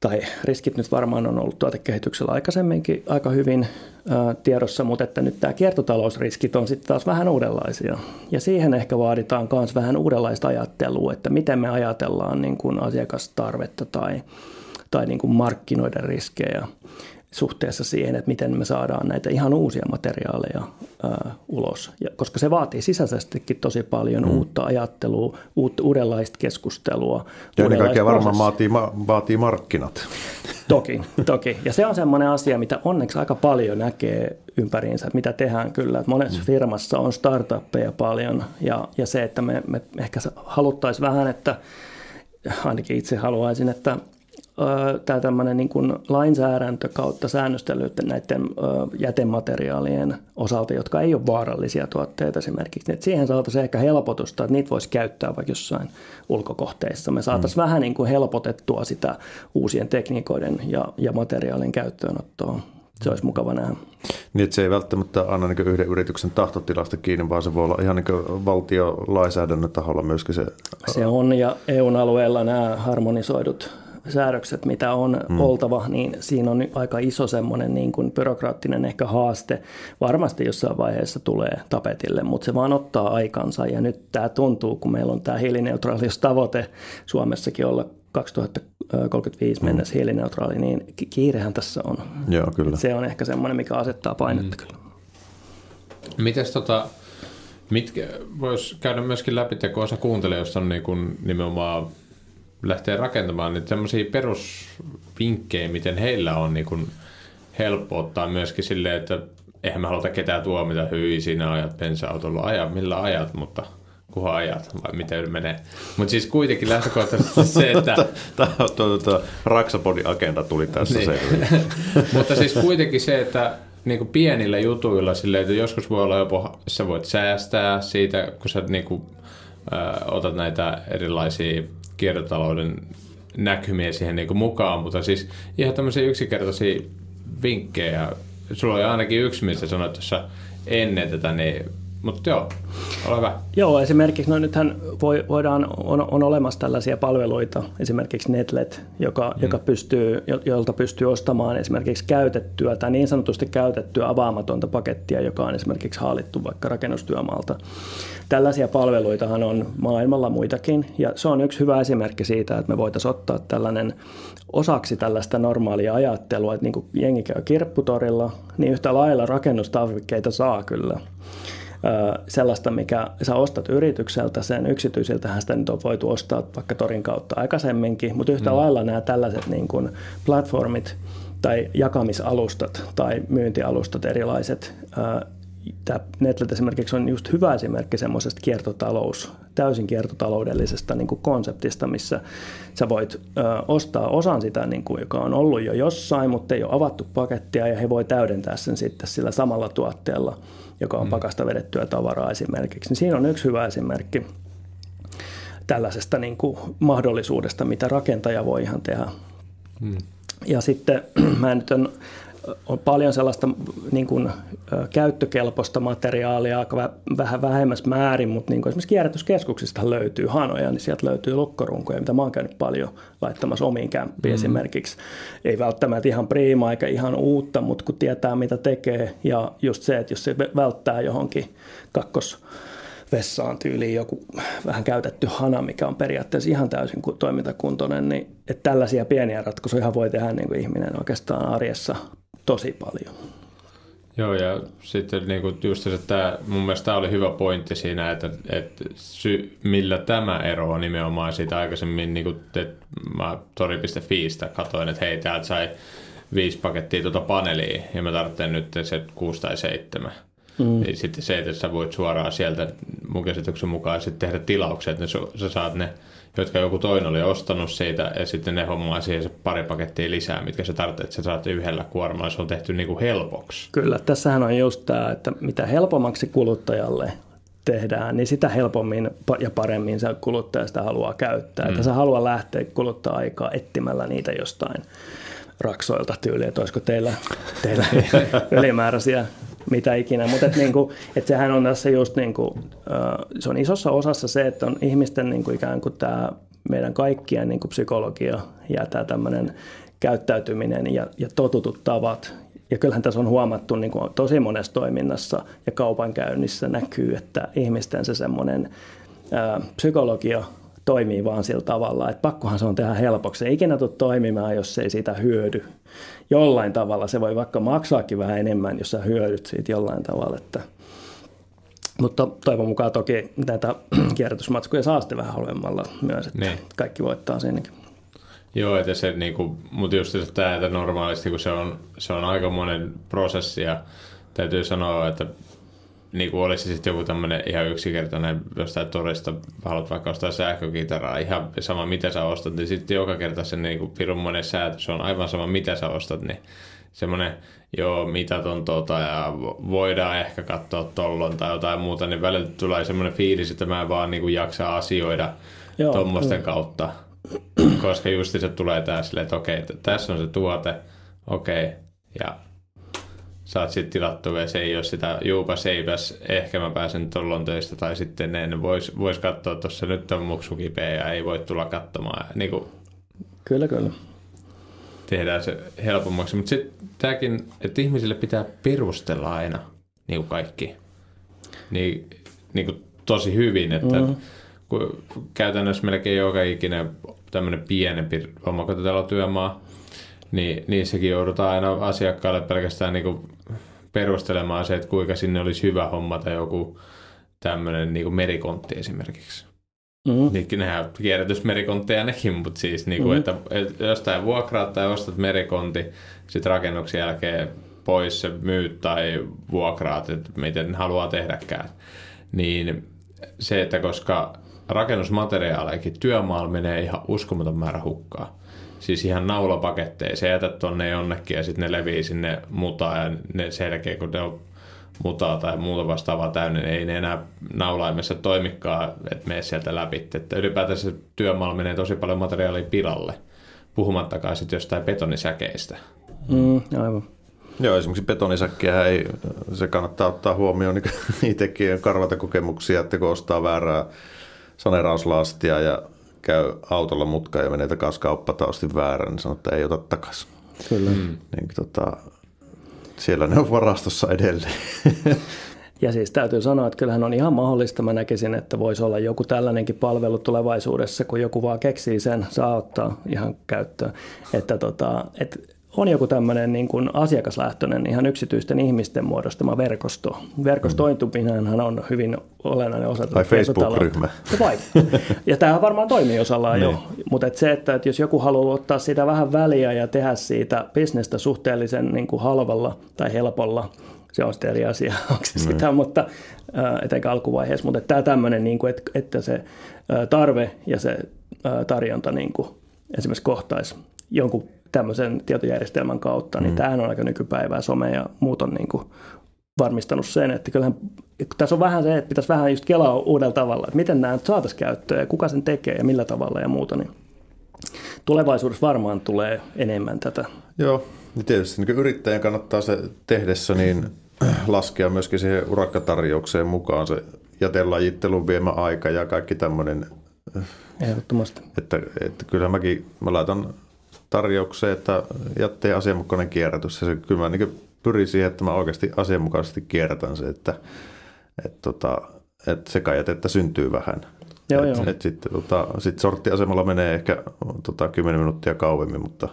Tai riskit nyt varmaan on ollut tuotekehityksellä aikaisemminkin aika hyvin ää, tiedossa, mutta että nyt tämä kiertotalousriskit on sitten taas vähän uudenlaisia. Ja siihen ehkä vaaditaan myös vähän uudenlaista ajattelua, että miten me ajatellaan niin kuin asiakastarvetta tai, tai niin kuin markkinoiden riskejä suhteessa siihen, että miten me saadaan näitä ihan uusia materiaaleja ää, ulos. Ja, koska se vaatii sisäisestikin tosi paljon mm. uutta ajattelua, uut, uudenlaista keskustelua. Ja ennen kaikkea varmaan vaatii, vaatii markkinat. Toki, toki. Ja se on semmoinen asia, mitä onneksi aika paljon näkee ympäriinsä, mitä tehdään kyllä. Että monessa mm. firmassa on startuppeja paljon ja, ja se, että me, me ehkä haluttaisiin vähän, että ainakin itse haluaisin, että tämä tämmöinen niin kuin lainsäädäntö kautta säännöstelyiden näiden jätemateriaalien osalta, jotka ei ole vaarallisia tuotteita esimerkiksi. Et siihen saataisiin ehkä helpotusta, että niitä voisi käyttää vaikka jossain ulkokohteissa. Me saataisiin mm. vähän niin kuin helpotettua sitä uusien tekniikoiden ja, ja materiaalien käyttöönottoa. Se olisi mukava nähdä. Niin, että se ei välttämättä aina niin yhden yrityksen tahtotilasta kiinni, vaan se voi olla ihan niin valtiolainsäädännön taholla myöskin se. Se on, ja E U:n alueella nämä harmonisoidut säädökset, mitä on mm. oltava, niin siinä on aika iso semmoinen niin kuin byrokraattinen ehkä haaste. Varmasti jossain vaiheessa tulee tapetille, mutta se vaan ottaa aikansa. Ja nyt tämä tuntuu, kun meillä on tämä hiilineutraaliustavoite Suomessakin olla kaksituhattakolmekymmentäviisi mennessä mm. hiilineutraali, niin kiirehän tässä on. Joo, kyllä. Se on ehkä semmoinen, mikä asettaa painetta mm. kyllä. Mites tota, mitkä, voisi käydä myöskin läpi, kun osa kuuntelijoista on niin kuin nimenomaan lähtee rakentamaan niitä semmoisia perusvinkkejä, miten heillä on niin kun helppo ottaa myöskin silleen, että eihän me haluta ketään tuomita, hyi, siinä ajat bensa-autolla, aja, millä ajat, mutta kuhan ajat, vai miten menee. Mutta siis kuitenkin lähtökohtaisesti se, että... Tämä Raksapodin agenda tuli tässä selvästi. Mutta siis kuitenkin se, että pienillä jutuilla silleen, että joskus voi olla jopa, sä voit säästää siitä, kun sä otat näitä erilaisia kiertotalouden näkymiä siihen niin kuin mukaan, mutta siis ihan tämmöisiä yksinkertaisia vinkkejä. Sulla oli ainakin yksi, mistä sanoit tuossa ennen tätä, niin, mutta joo, ole hyvä. Joo, esimerkiksi no nythän voi, voidaan, on, on olemassa tällaisia palveluita, esimerkiksi Netlet, joka, mm. joka pystyy, jolta pystyy ostamaan esimerkiksi käytettyä tai niin sanotusti käytettyä avaamatonta pakettia, joka on esimerkiksi haalittu vaikka rakennustyömaalta. Tällaisia palveluitahan on maailmalla muitakin, ja se on yksi hyvä esimerkki siitä, että me voitaisiin ottaa tällainen osaksi tällaista normaalia ajattelua, että niin kuin jengi käy kirpputorilla, niin yhtä lailla rakennustarvikkeita saa kyllä. Sellaista, mikä sä ostat yritykseltä, sen yksityisiltähän sitä nyt on voitu ostaa vaikka torin kautta aikaisemminkin, mutta yhtä mm. lailla nämä tällaiset niin kuin platformit tai jakamisalustat tai myyntialustat erilaiset. Tämä Netlet esimerkiksi on just hyvä esimerkki semmoisesta kiertotalous, täysin kiertotaloudellisesta niin kuin konseptista, missä sä voit ö, ostaa osan sitä, niin kuin, joka on ollut jo jossain, mutta ei ole avattu pakettia, ja he voi täydentää sen sitten sillä samalla tuotteella, joka on mm. pakasta vedettyä tavaraa esimerkiksi. Niin siinä on yksi hyvä esimerkki tällaisesta niin kuin mahdollisuudesta, mitä rakentaja voi ihan tehdä. Mm. Ja sitten mä nyt on... On paljon sellaista niin kuin, käyttökelpoista materiaalia, aika vähän vähemmässä määrin, mutta niin kuin esimerkiksi kierrätyskeskuksista löytyy hanoja, niin sieltä löytyy lokkorunkoja, mitä mä oon käynyt paljon laittamassa omiin kämppiin mm. esimerkiksi. Ei välttämättä ihan priimaa eikä ihan uutta, mutta kun tietää mitä tekee, ja just se, että jos se välttää johonkin kakkos vessaan tyyliin joku vähän käytetty hana, mikä on periaatteessa ihan täysin toimintakuntoinen, niin että tällaisia pieniä ratkaisuja voi tehdä niin kuin ihminen oikeastaan arjessa tosi paljon. Joo, ja sitten niin kuin just se, että mun mielestä tämä oli hyvä pointti siinä, että, että sy, millä tämä eroaa nimenomaan siitä aikaisemmin, niin kuin, että mä tori piste fi-stä katsoin, että hei, täältä sai viisi pakettia tuota paneeliin ja mä tarvitsen nyt se kuusi tai seitsemän. Mm. Eli sitten se, että sä voit suoraan sieltä mun käsityksen mukaan sitten tehdä tilauksia, että su- sä saat ne, jotka joku toinen oli ostanut siitä, ja sitten ne hommaa siihen se pari pakettia lisää, mitkä sä tarvitset, että sä saat yhdellä kuormalla. Se on tehty niin kuin helpoksi. Kyllä, tässähän on just tämä, että mitä helpommaksi kuluttajalle tehdään, niin sitä helpommin ja paremmin se kuluttaja sitä haluaa käyttää. Mm. Että sä haluaa lähteä kuluttaa aikaa etsimällä niitä jostain raksoilta tyyliä, että olisiko teillä, teillä ylimääräisiä mitä ikinä, mutta et niinku, et sehän on tässä just niinku, se on isossa osassa se, että on ihmisten niinku ikään kuin tämä meidän kaikkien niinku psykologia ja tämä tämmöinen käyttäytyminen ja, ja totutut tavat. Ja kyllähän tässä on huomattu niin kuin tosi monessa toiminnassa ja kaupankäynnissä näkyy, että ihmisten se semmoinen ää, psykologia toimii vaan sillä tavalla, että pakkohan se on tehdä helpoksi. Se ei ikinä tule toimimaan, jos ei siitä hyödy. Jollain tavalla se voi vaikka maksaakin vähän enemmän, jos sä hyödyt siitä jollain tavalla. Että. Mutta toivon mukaan toki näitä kierrätysmatskuja saa sitten vähän halvemmalla myös, että ne. Kaikki voittaa siinäkin. Joo, että se niinku, mutta just tämä, että normaalisti kun se on, se on aikamoinen prosessi ja täytyy sanoa, että niinku olisi sitten joku tämmöinen ihan yksinkertainen, jostain torista haluat vaikka ostaa sähkökitaraa, ihan sama mitä sä ostat, niin sitten joka kerta se niinku virunmoinen säätö, se on aivan sama mitä sä ostat, niin semmoinen, joo, mitä on tota ja voidaan ehkä katsoa tollon tai jotain muuta, niin välillä tulee semmoinen fiilis, että mä en vaan niinku jaksa asioida tuommoisten kautta. Koska justi se tulee tää silleen, että okei, että tässä on se tuote, okei, ja saat sitten tilattua ja se ei ole sitä juupas eipäs, ehkä mä pääsen tollon töistä tai sitten en vois, vois katsoa tuossa nyt on muksu kipeä ja ei voi tulla katsomaan. Niin kuin kyllä, kyllä. Tehdään se helpommaksi, mutta sitten tämäkin, että ihmisille pitää perustella aina niin kuin kaikki niin, niin kuin tosi hyvin, että mm-hmm. Käytännössä melkein joka ikinen tämmöinen pienempi omakotitalotyömaa, niin niissäkin joudutaan aina asiakkaalle pelkästään niin kuin perustelemaan se, että kuinka sinne olisi hyvä hommata joku tämmöinen niin kuin merikontti esimerkiksi. Mm-hmm. Nehän kierrätysmerikontteja nekin, mutta siis niin kuin, mm-hmm. että jostain vuokraat tai ostat merikontti, sitten rakennuksen jälkeen pois se myyt tai vuokraat, että miten haluaa tehdäkään. Niin se, että koska rakennusmateriaaleikin työmaalla menee ihan uskomaton määrä hukkaa. Siis ihan naulapaketteja. Se jätät tuonne jonnekin ja sitten ne levii sinne mutaan ja ne selkeä, kun ne on mutaa tai muuta vastaavaa täynnä, niin ei ne enää naulaimessa toimikaan, että mene sieltä läpi. Että ylipäätänsä työmaalla menee tosi paljon materiaalia pilalle, puhumattakaan sitten jostain betonisäkeistä. Mm, aivan. Joo, esimerkiksi betonisäkkiä ei, se kannattaa ottaa huomioon niin itsekin karvata kokemuksia, että kun ostaa väärää saneerauslastia ja käy autolla mutkaan ja menee takaisin kauppataustin väärän, niin sanoo, että ei ota takaisin. Kyllä. Mm. Niin, tota, siellä ne on varastossa edelleen. Ja siis täytyy sanoa, että kyllähän on ihan mahdollista. Mä näkisin, että voisi olla joku tällainenkin palvelu tulevaisuudessa, kun joku vaan keksii sen, saa ottaa ihan käyttöön. Että tota, et on joku tämmöinen niin kuin asiakaslähtöinen ihan yksityisten ihmisten muodostama verkosto. Verkostoituminenhan on hyvin olennainen osa. Tai Facebook-ryhmä. Ja tämähän varmaan toimii osallaan no. jo. Mutta et se, että et jos joku haluaa ottaa siitä vähän väliä ja tehdä siitä bisnestä suhteellisen niin kuin halvalla tai helpolla, se on sitten eri asia, onko se sitä, mm. mutta etenkä alkuvaiheessa. Mutta tämä tämmöinen, niin että et se tarve ja se tarjonta niin kuin esimerkiksi kohtaisi jonkun tämmöisen tietojärjestelmän kautta, niin mm. tämähän on aika nykypäivää. Some ja muut on niin kuin varmistanut sen, että kyllähän että tässä on vähän se, että pitäisi vähän just kelaa uudella tavalla, että miten nämä saataisiin käyttöön ja kuka sen tekee ja millä tavalla ja muuta, niin tulevaisuudessa varmaan tulee enemmän tätä. Joo, niin tietysti niin yrittäjän kannattaa se tehdessä niin laskea myöskin siihen urakkatarjoukseen mukaan se jätelajittelun viemä aika ja kaikki tämmöinen. Ehdottomasti. Että, että kyllä mäkin, mä laitan tarjoukseen, että jätteen asianmukainen kierrätys. Se, kyllä mä niin pyrin siihen, että mä oikeasti asianmukaisesti kierrätän se, että et, tota, et sekajätettä syntyy vähän. Sitten tota, sit sorttiasemalla menee ehkä tota, kymmenen minuuttia kauemmin, mutta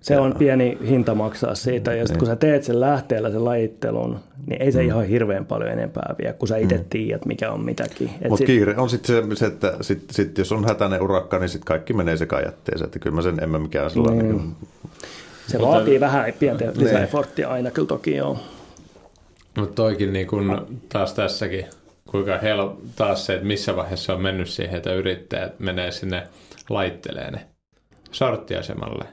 se on pieni hinta maksaa siitä, ja sitten kun sä teet sen lähteellä sen lajittelun, niin ei se mm. ihan hirveän paljon enempää vie, kun sä itse mm. tiedät, mikä on mitäkin. Mutta sit kiire on sitten se, että sit, sit jos on hätäinen urakka, niin sitten kaikki menee sekajätteeseen, että kyllä mä sen en mä mikään sellainen. Mm. Se mutta, vaatii vähän pientä lisäeforttia aina, kyllä toki joo. Mutta toikin niin kun taas tässäkin, kuinka hel- taas se, että missä vaiheessa on mennyt siihen, että yrittäjät menee sinne laittelee ne sorttiasemalle.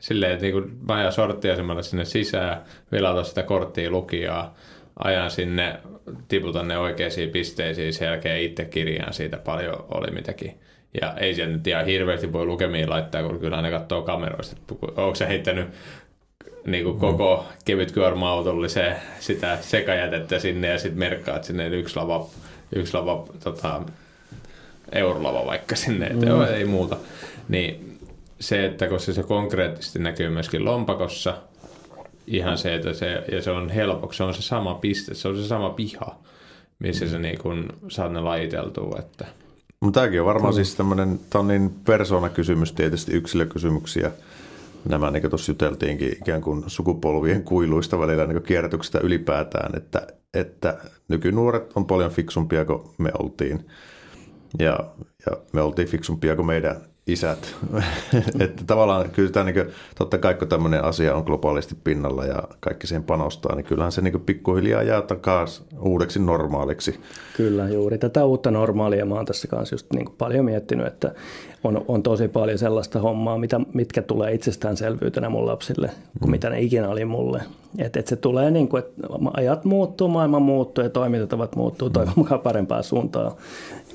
Silleen, että niin ajan sorttiasemalle sinne sisään, vilautan sitä korttia lukijaa, ajan sinne, tiputan ne oikeisiin pisteisiin, sen jälkeen itse kirjaan siitä paljon oli mitäkin. Ja ei siellä nyt ihan hirveästi voi lukemiin laittaa, kun kyllä ne katsoo kameroista, että onko se heittänyt niin kuin koko kevyt kuorma-autolliseen sitä sekajätettä sinne ja sitten merkkaat sinne yksi lava, yksi lava tota, eurolava vaikka sinne, että mm. ei muuta. Niin se, että koska se konkreettisesti näkyy myöskin lompakossa, ihan se, että se, ja se on helpoksi, se on se sama piste, se on se sama piha, missä se niin kuin saat ne lajiteltua, että... Tämäkin on varmaan siis tämmöinen, tämä on niin persoonakysymys, tietysti yksilökysymyksiä. Nämä niin kuin tuossa juteltiinkin ikään kuin sukupolvien kuiluista välillä niin kuin kierrätyksestä ylipäätään, että, että nykynuoret on paljon fiksumpia kuin me oltiin. Ja, ja me oltiin fiksumpia kuin meidän isät. Että tavallaan kyllä tämä, niin kuin, totta kai kun tämmöinen asia on globaalisti pinnalla ja kaikki siihen panostaa, niin kyllähän se niin kuin pikkuhiljaa jää takaisin uudeksi normaaliksi. Kyllä, juuri tätä uutta normaalia mä oon tässä kanssa just niin kuin paljon miettinyt, että on, on tosi paljon sellaista hommaa, mitä, mitkä tulee itsestäänselvyytenä mun lapsille, kuin mm. mitä ne ikinä oli mulle. Että et se tulee niin kuin, että ajat muuttuu, maailma muuttuu ja toimintatavat muuttuu toivon mukaan parempaan suuntaan.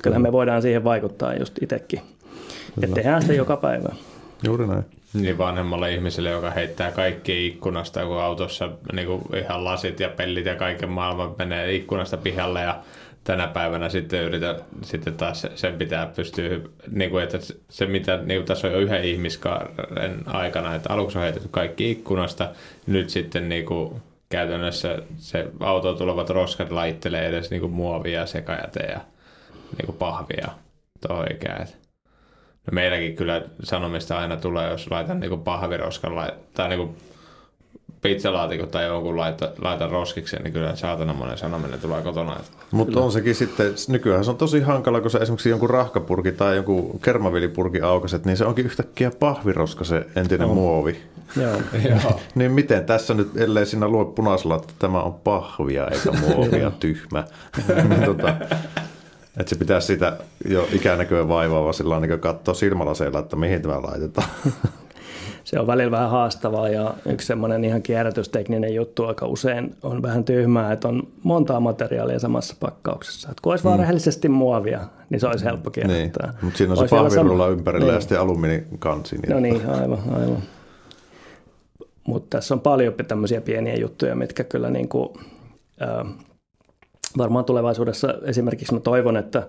Kyllähän me voidaan siihen vaikuttaa just itsekin. Että tehdään sitä joka päivä. Juuri näin. Niin vanhemmalle ihmiselle, joka heittää kaikki ikkunasta, kun autossa niin kuin ihan lasit ja pellit ja kaiken maailman menee ikkunasta pihalle ja tänä päivänä sitten yritän, sitten taas sen pitää pystyä, niin kuin, että se mitä niin kuin tässä on jo yhden ihmiskaaren aikana, että aluksi on heitetty kaikki ikkunasta, nyt sitten niin kuin käytännössä se autoon tulevat roskat laittelee edes niin kuin muovia, sekajäteä ja niin kuin pahvia tuohon ikään. No meilläkin kyllä sanomista aina tulee, jos laitan niin kuin pahviroskan tai niin kuin pizzalaatikon tai jonkun laitan, laitan roskikseen, niin kyllä saatana monen sanominen tulee kotona. Mutta on sekin sitten, nykyään se on tosi hankala, kun sä esimerkiksi jonkun rahkapurki tai jonkun kermavilipurki aukaset, niin se onkin yhtäkkiä pahviroska se entinen no. muovi. Joo. Niin miten tässä nyt, ellei sinä lue punaisella, että tämä on pahvia eikä muovia, tyhmä. Tota... Että se pitäisi sitä jo ikänäköä vaivaa, vaan sillä niin katsoa silmälaseilla, että mihin tämä laitetaan. Se on välillä vähän haastavaa ja yksi semmoinen ihan kierrätystekninen juttu aika usein on vähän tyhmää, että on montaa materiaalia samassa pakkauksessa. Että kun olisi mm. vaan rehellisesti muovia, niin se olisi helppo kierrättää. Niin. Mutta siinä on olisi se pahvirulla sama... ympärillä niin. Ja sitten alumiinikansi. Niin no niin, aivan, aivan. Mutta tässä on paljon tämmöisiä pieniä juttuja, mitkä kyllä niin kuin... Äh, Varmaan tulevaisuudessa esimerkiksi mä toivon, että,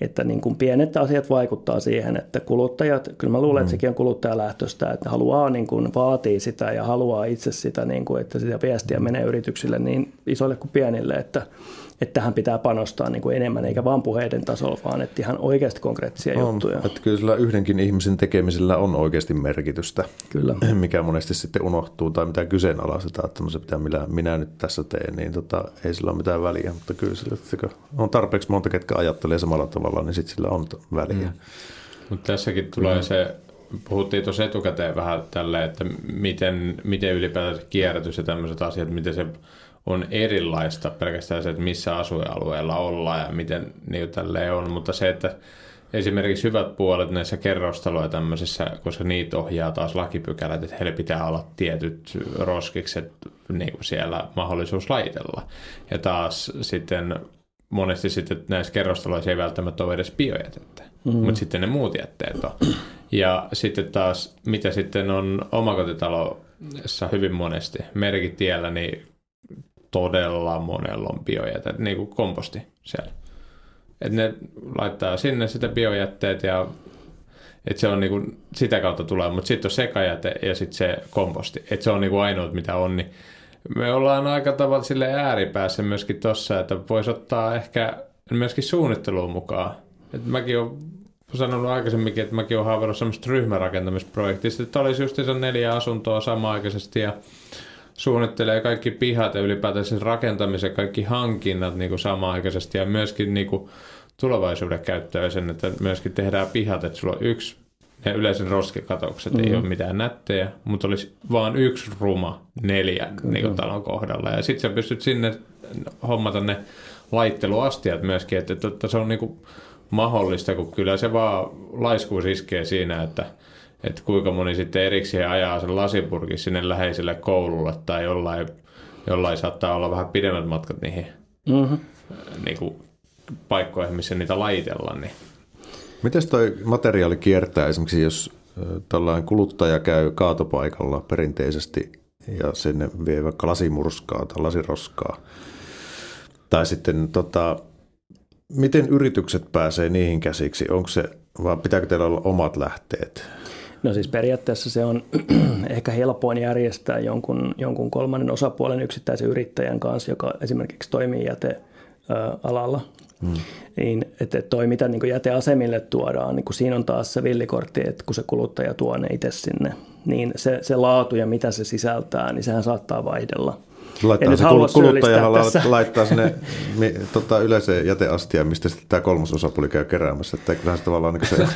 että niin kuin pienet asiat vaikuttaa siihen, että kuluttajat, kyllä mä luulen, että sekin on kuluttajalähtöistä, että haluaa niin kuin vaatii sitä ja haluaa itse sitä, niin kuin, että sitä viestiä menee yrityksille niin isoille kuin pienille, että, että tähän pitää panostaa niin kuin enemmän, eikä vaan puheiden tasolla, vaan että ihan oikeasti konkreettisia on, juttuja. Että kyllä sillä yhdenkin ihmisen tekemisellä on oikeasti merkitystä, kyllä. Mikä monesti sitten unohtuu tai mitä kyseenalaistetaan, että se pitää, millä minä nyt tässä teen, niin tota, ei sillä ole mitään väliä, mutta kyllä sillä, että on tarpeeksi monta, ketkä ajattelee samalla tavalla, niin sitten sillä on väliä. Mm. Mutta tässäkin tulee mm. se, puhuttiin tuossa etukäteen vähän tälle, että miten, miten ylipäätään kierrätys ja tämmöiset asiat, miten se on erilaista pelkästään se, että missä asuinalueella ollaan ja miten niin tälleen on, mutta se, että esimerkiksi hyvät puolet näissä kerrostaloja tämmöisissä, koska niitä ohjaa taas lakipykälät, että heillä pitää olla tietyt roskikset niin kuin siellä mahdollisuus laitella. Ja taas sitten monesti sitten näissä kerrostaloissa ei välttämättä ole edes biojätettä, mm. mutta sitten ne muut jätteet on. Ja sitten taas, mitä sitten on omakotitalossa hyvin monesti, merkitiellä, niin todella monella on biojäte, niin kuin komposti siellä. Että ne laittaa sinne sitä biojätteet ja että se on niinku sitä kautta tulee, mutta sitten on sekajäte ja sitten se komposti. Että se on niinku ainoa, mitä on. Niin me ollaan aika tavalla silleen ääripäässä myöskin tossa, että voisi ottaa ehkä myöskin suunnitteluun mukaan. Että mäkin olen sanonut aikaisemminkin, että mäkin olen haaveillut semmoista ryhmärakentamisprojektista, että olisi just se neljä asuntoa samaaikaisesti ja suunnittelee kaikki pihat ja ylipäätään sen rakentamisen kaikki hankinnat niin kuin samaaikaisesti ja myöskin niin kuin tulevaisuuden käyttöön sen, että myöskin tehdään pihat, että sulla on yksi ne yleisen roskikatokset mm. ei ole mitään nättejä, mutta olisi vaan yksi ruma neljän niin talon kohdalla. Ja sitten sä pystyt sinne hommata ne laitteluastiat myöskin, että, että se on niin kuin mahdollista, kun kyllä se vaan laiskuus iskee siinä, että, että kuinka moni sitten erikseen ajaa sen lasipurkin sinne läheiselle koululle tai jollain, jollain saattaa olla vähän pidemmät matkat niihin mm-hmm. niin kuin paikkoihin, missä niitä laitellaan. Niin. Miten toi materiaali kiertää esimerkiksi, jos tällainen kuluttaja käy kaatopaikalla perinteisesti ja sinne vie vaikka lasimurskaa tai lasiroskaa, tai sitten tota, miten yritykset pääsee niihin käsiksi? Onko se, vai pitääkö teillä olla omat lähteet? No siis periaatteessa se on ehkä helpoin järjestää jonkun, jonkun kolmannen osapuolen yksittäisen yrittäjän kanssa, joka esimerkiksi toimii jätealalla. Hmm. Niin, että toi mitä niin kuin jäteasemille tuodaan, niin kun siinä on taas se villikortti, että kun se kuluttaja tuo ne itse sinne, niin se, se laatu ja mitä se sisältää, niin sehän saattaa vaihdella. Laittaa se kuluttajahan laittaa sinne tota, yleiseen jäteastiaan, mistä sitten tämä kolmas osapuoli käy keräämässä. Että kyllähän se tavallaan niin se,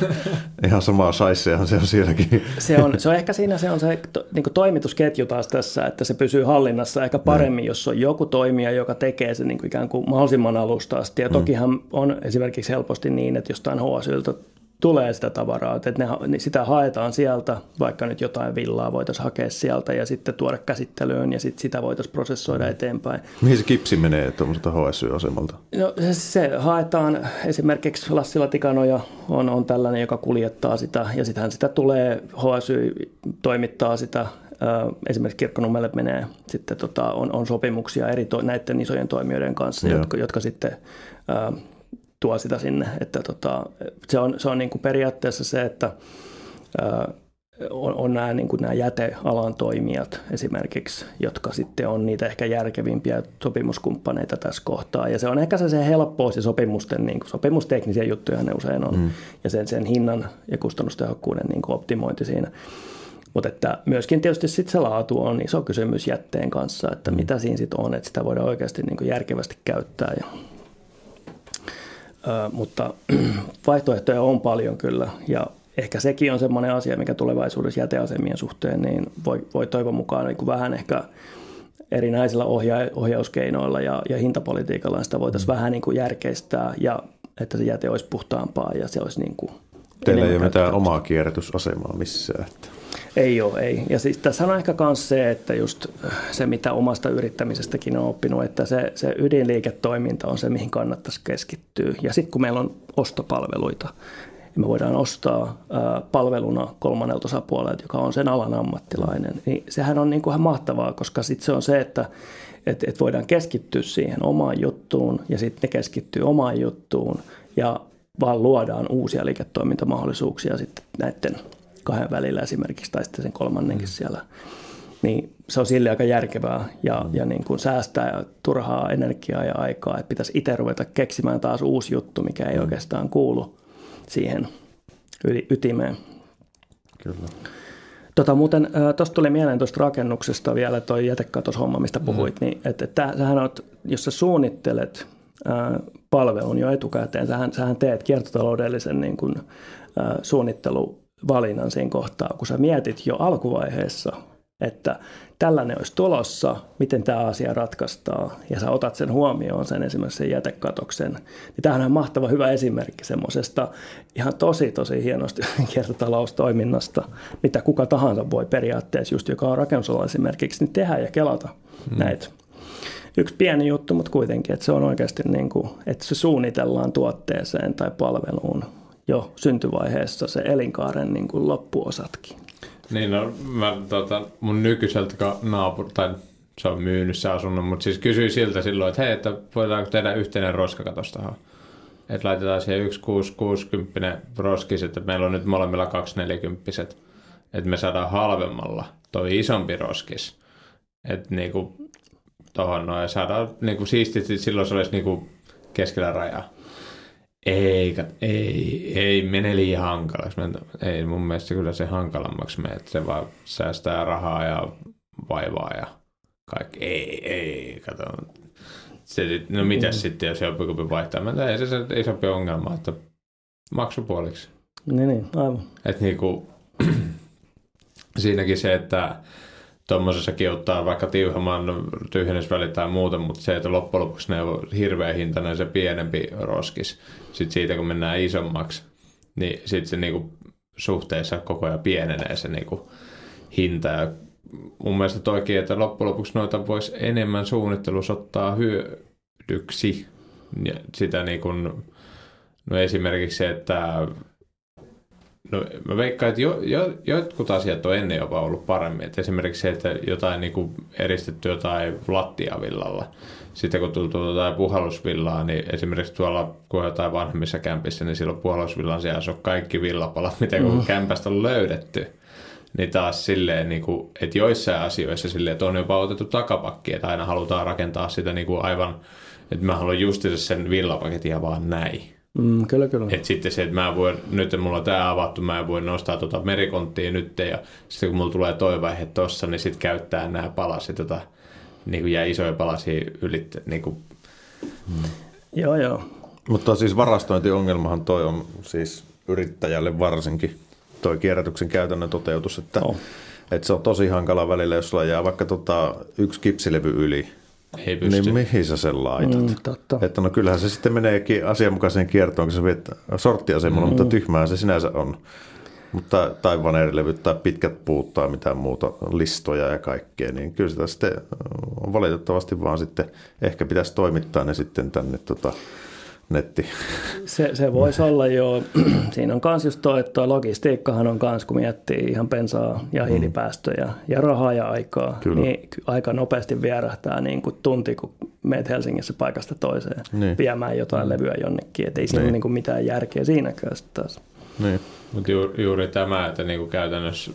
ihan samaa saisseahan se on sielläkin. Se on, se on ehkä siinä se, on se niin kuin toimitusketju taas tässä, että se pysyy hallinnassa ehkä paremmin, no. jos on joku toimija, joka tekee se niin kuin ikään kuin mahdollisimman alusta asti. Ja tokihan on esimerkiksi helposti niin, että jostain H S Y:ltä tulee sitä tavaraa, että ne, sitä haetaan sieltä, vaikka nyt jotain villaa voitaisiin hakea sieltä ja sitten tuoda käsittelyyn ja sitten sitä voitaisiin prosessoida eteenpäin. Mihin se kipsi menee tuommoiselta H S Y-asemalta? No se, se haetaan, esimerkiksi Lassila Tikanoja on, on tällainen, joka kuljettaa sitä ja sittenhän sitä tulee, H S Y toimittaa sitä. Esimerkiksi Kirkkonummelle menee, sitten tota, on, on sopimuksia eri to, näiden isojen toimijoiden kanssa, jotka, jotka sitten ää, tuo sitä sinne, että tota, se on, se on niin kuin periaatteessa se, että ää, on, on nämä, niin kuin nämä jätealan toimijat esimerkiksi, jotka sitten on niitä ehkä järkevimpiä sopimuskumppaneita tässä kohtaa. Ja se on ehkä se, se helppous ja sopimusten, niin kuin, sopimusteknisiä juttuja ne usein on, mm. ja sen, sen hinnan ja kustannustehokkuuden niin kuin optimointi siinä. Mutta että myöskin tietysti sit se laatu on iso kysymys jätteen kanssa, että mm. mitä siinä sitten on, että sitä voidaan oikeasti niin kuin järkevästi käyttää ja Ö, mutta vaihtoehtoja on paljon kyllä, ja ehkä sekin on semmoinen asia, mikä tulevaisuudessa jäteasemien suhteen niin voi, voi toivon mukaan niin kuin vähän ehkä erinäisillä ohja- ohjauskeinoilla ja, ja hintapolitiikalla sitä voitaisiin mm. vähän niin kuin järkeistää, ja että se jäte olisi puhtaampaa ja se olisi niin kuin teillä ei ole mitään omaa kierrätysasemaa missään. Että. Ei ole, ei. Ja siis tässä on ehkä myös se, että just se, mitä omasta yrittämisestäkin on oppinut, että se, se ydinliiketoiminta on se, mihin kannattaisi keskittyä. Ja sitten kun meillä on ostopalveluita, ja me voidaan ostaa ää, palveluna kolmannelta osapuolelta, joka on sen alan ammattilainen, niin sehän on niin kuin ihan mahtavaa, koska sitten se on se, että et, et voidaan keskittyä siihen omaan juttuun, ja sitten ne keskittyy omaan juttuun, ja vaan luodaan uusia liiketoimintamahdollisuuksia sitten näiden kahden välillä esimerkiksi, tai sitten sen kolmannenkin mm. siellä. Niin se on silleen aika järkevää ja, mm. ja niin kuin säästää turhaa energiaa ja aikaa, että pitäisi itse ruveta keksimään taas uusi juttu, mikä ei mm. oikeastaan kuulu siihen ytimeen. Kyllä. Tota, muuten tuosta tuli mieleen tuosta rakennuksesta vielä toi jätekatoshomma, mistä puhuit, mm. niin että et, sähän oot, jos sä suunnittelet ää, palvelun jo etukäteen, sähän, sähän teet kiertotaloudellisen niin kuin, ää, suunnittelu valinnan siinä kohtaa, kun sä mietit jo alkuvaiheessa, että tällainen olisi tulossa, miten tämä asia ratkaistaan, ja sä otat sen huomioon, sen esimerkiksi sen jätekatoksen, niin tämähän on mahtava hyvä esimerkki semmoisesta ihan tosi, tosi hienosta kiertotaloustoiminnasta, mitä kuka tahansa voi periaatteessa, just joka on rakennusalalla esimerkiksi, niin tehdä ja kelata mm. näitä. Yksi pieni juttu, mutta kuitenkin, että se on oikeasti niin kuin, että se suunnitellaan tuotteeseen tai palveluun, jo syntyvaiheessa se elinkaaren niin kuin loppuosatkin. Niin, no mä tota, mun nykyiseltä naapur, tai se on myynnissä asunut, mutta siis kysyin siltä silloin, että hei, että voidaanko tehdä yhteinen roskakatostahan. Että laitetaan siihen yksi kuusi kuusikymmentä roskis, että meillä on nyt molemmilla kaksi neljäkymppiset, että me saadaan halvemmalla toi isompi roskis. Että niinku tohon noin, ja saadaan niinku siististi, silloin se olisi niinku keskellä rajaa. Ei, ei, ei mene liian hankalaksi. Ei mun mielestä kyllä se hankalammaksi mene, että se vaan säästää rahaa ja vaivaa ja kaikki. Ei, ei, kato. Se, no mitäs mm. sitten, jos jompikumpi vaihtaa? Mä, ei se, se isompi ongelma, että maksupuoliksi. Niin, niin, aivan. Että niinku, siinäkin se, että tuommoisessakin ottaa vaikka tiuhemman tyhjennysväli tai muuta, mutta se, että loppujen lopuksi ne on hirveän hintainen se pienempi roskis. Sitten siitä, kun mennään isommaksi, niin sitten se niinku suhteessa koko ajan pienenee se niinku hinta. Ja mun mielestä toikin, että loppujen lopuksi noita voisi enemmän suunnittelussa ottaa hyödyksi. Ja sitä niinku, no esimerkiksi se, että no, mä veikkaan, että jo, jo, jotkut asiat on ennen jopa ollut paremmin. Et esimerkiksi se, että jotain niinku eristetty jotain lattiavillalla. Sitten kun tultuu jotain puhallusvillaa, niin esimerkiksi tuolla, kun on jotain vanhemmissa kämpissä, niin silloin puhallusvillan sijassa on kaikki villapalat, mitä kun mm. kämpästä on löydetty. Niin taas silleen, niinku, että joissain asioissa silleen, että on jopa otettu takapakki, että aina halutaan rakentaa sitä niinku aivan, että mä haluan justiinsa sen villapaketia vaan näin. Mm, kyllä, kyllä. Et sitten se, että mä voin, nyt mulla on tää avattu, mä en voi nostaa tuota merikonttia nyt, ja sitten kun mulla tulee toi vaihe tossa, niin sitten käyttää nämä palasit, tota, niin kuin jää isoja palasia ylitte. Niin kuin. Mm. Joo, joo. Mutta siis varastointiongelmahan toi on siis yrittäjälle varsinkin, toi kierrätyksen käytännön toteutus, että, oh. että se on tosi hankala välillä, jos sulla jää vaikka tota, yksi kipsilevy yli. Ei pysty. Niin mihin sä sen laitat? Mm, että no kyllähän se sitten meneekin asianmukaiseen kiertoon, kun sä viet sorttiasemalla, mm. mutta tyhmää se sinänsä on. Mutta, tai vanerilevyt tai pitkät puut tai mitään muuta, listoja ja kaikkea, niin kyllä sitä sitten on valitettavasti vaan sitten, ehkä pitäisi toimittaa ne sitten tänne tota, nettiin. Se, se voisi olla jo, siinä on kans just toi, että logistiikkahan on kans, kun miettii ihan bensaa ja hiilipäästöjä ja rahaa ja aikaa, kyllä. Niin aika nopeasti vierähtää niin kuin tunti, kun meet Helsingissä paikasta toiseen niin. Viemään jotain levyä jonnekin, et ei siinä niin. Niin kuin mitään järkeä siinäkään sitten taas. Niin. Mutta ju, juuri tämä, että niin kuin käytännössä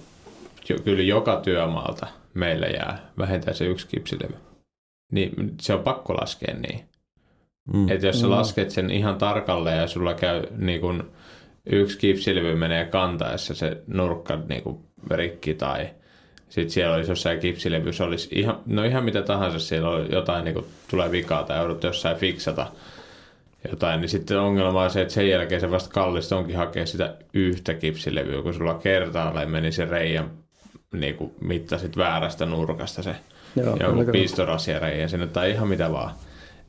kyllä joka työmaalta meillä jää vähintään se yksi kipsilevy, niin se on pakko laskea niin. Mm. Että jos sä mm. lasket sen ihan tarkalleen ja sulla käy niin kun yksi kipsilevy menee kantaessa se nurkka niin kun rikki tai sitten siellä olisi jossain kipsilevyssä olisi ihan, no ihan mitä tahansa siellä on jotain niin kun tulee vikaa tai joudut jossain fiksata jotain, niin sitten ongelma on se, että sen jälkeen se vasta kallista onkin hakea sitä yhtä kipsilevyä, kun sulla kertaalleen meni se reiän niin kun mittasit väärästä nurkasta se joo, joku pistorasiareiä sinne tai ihan mitä vaan.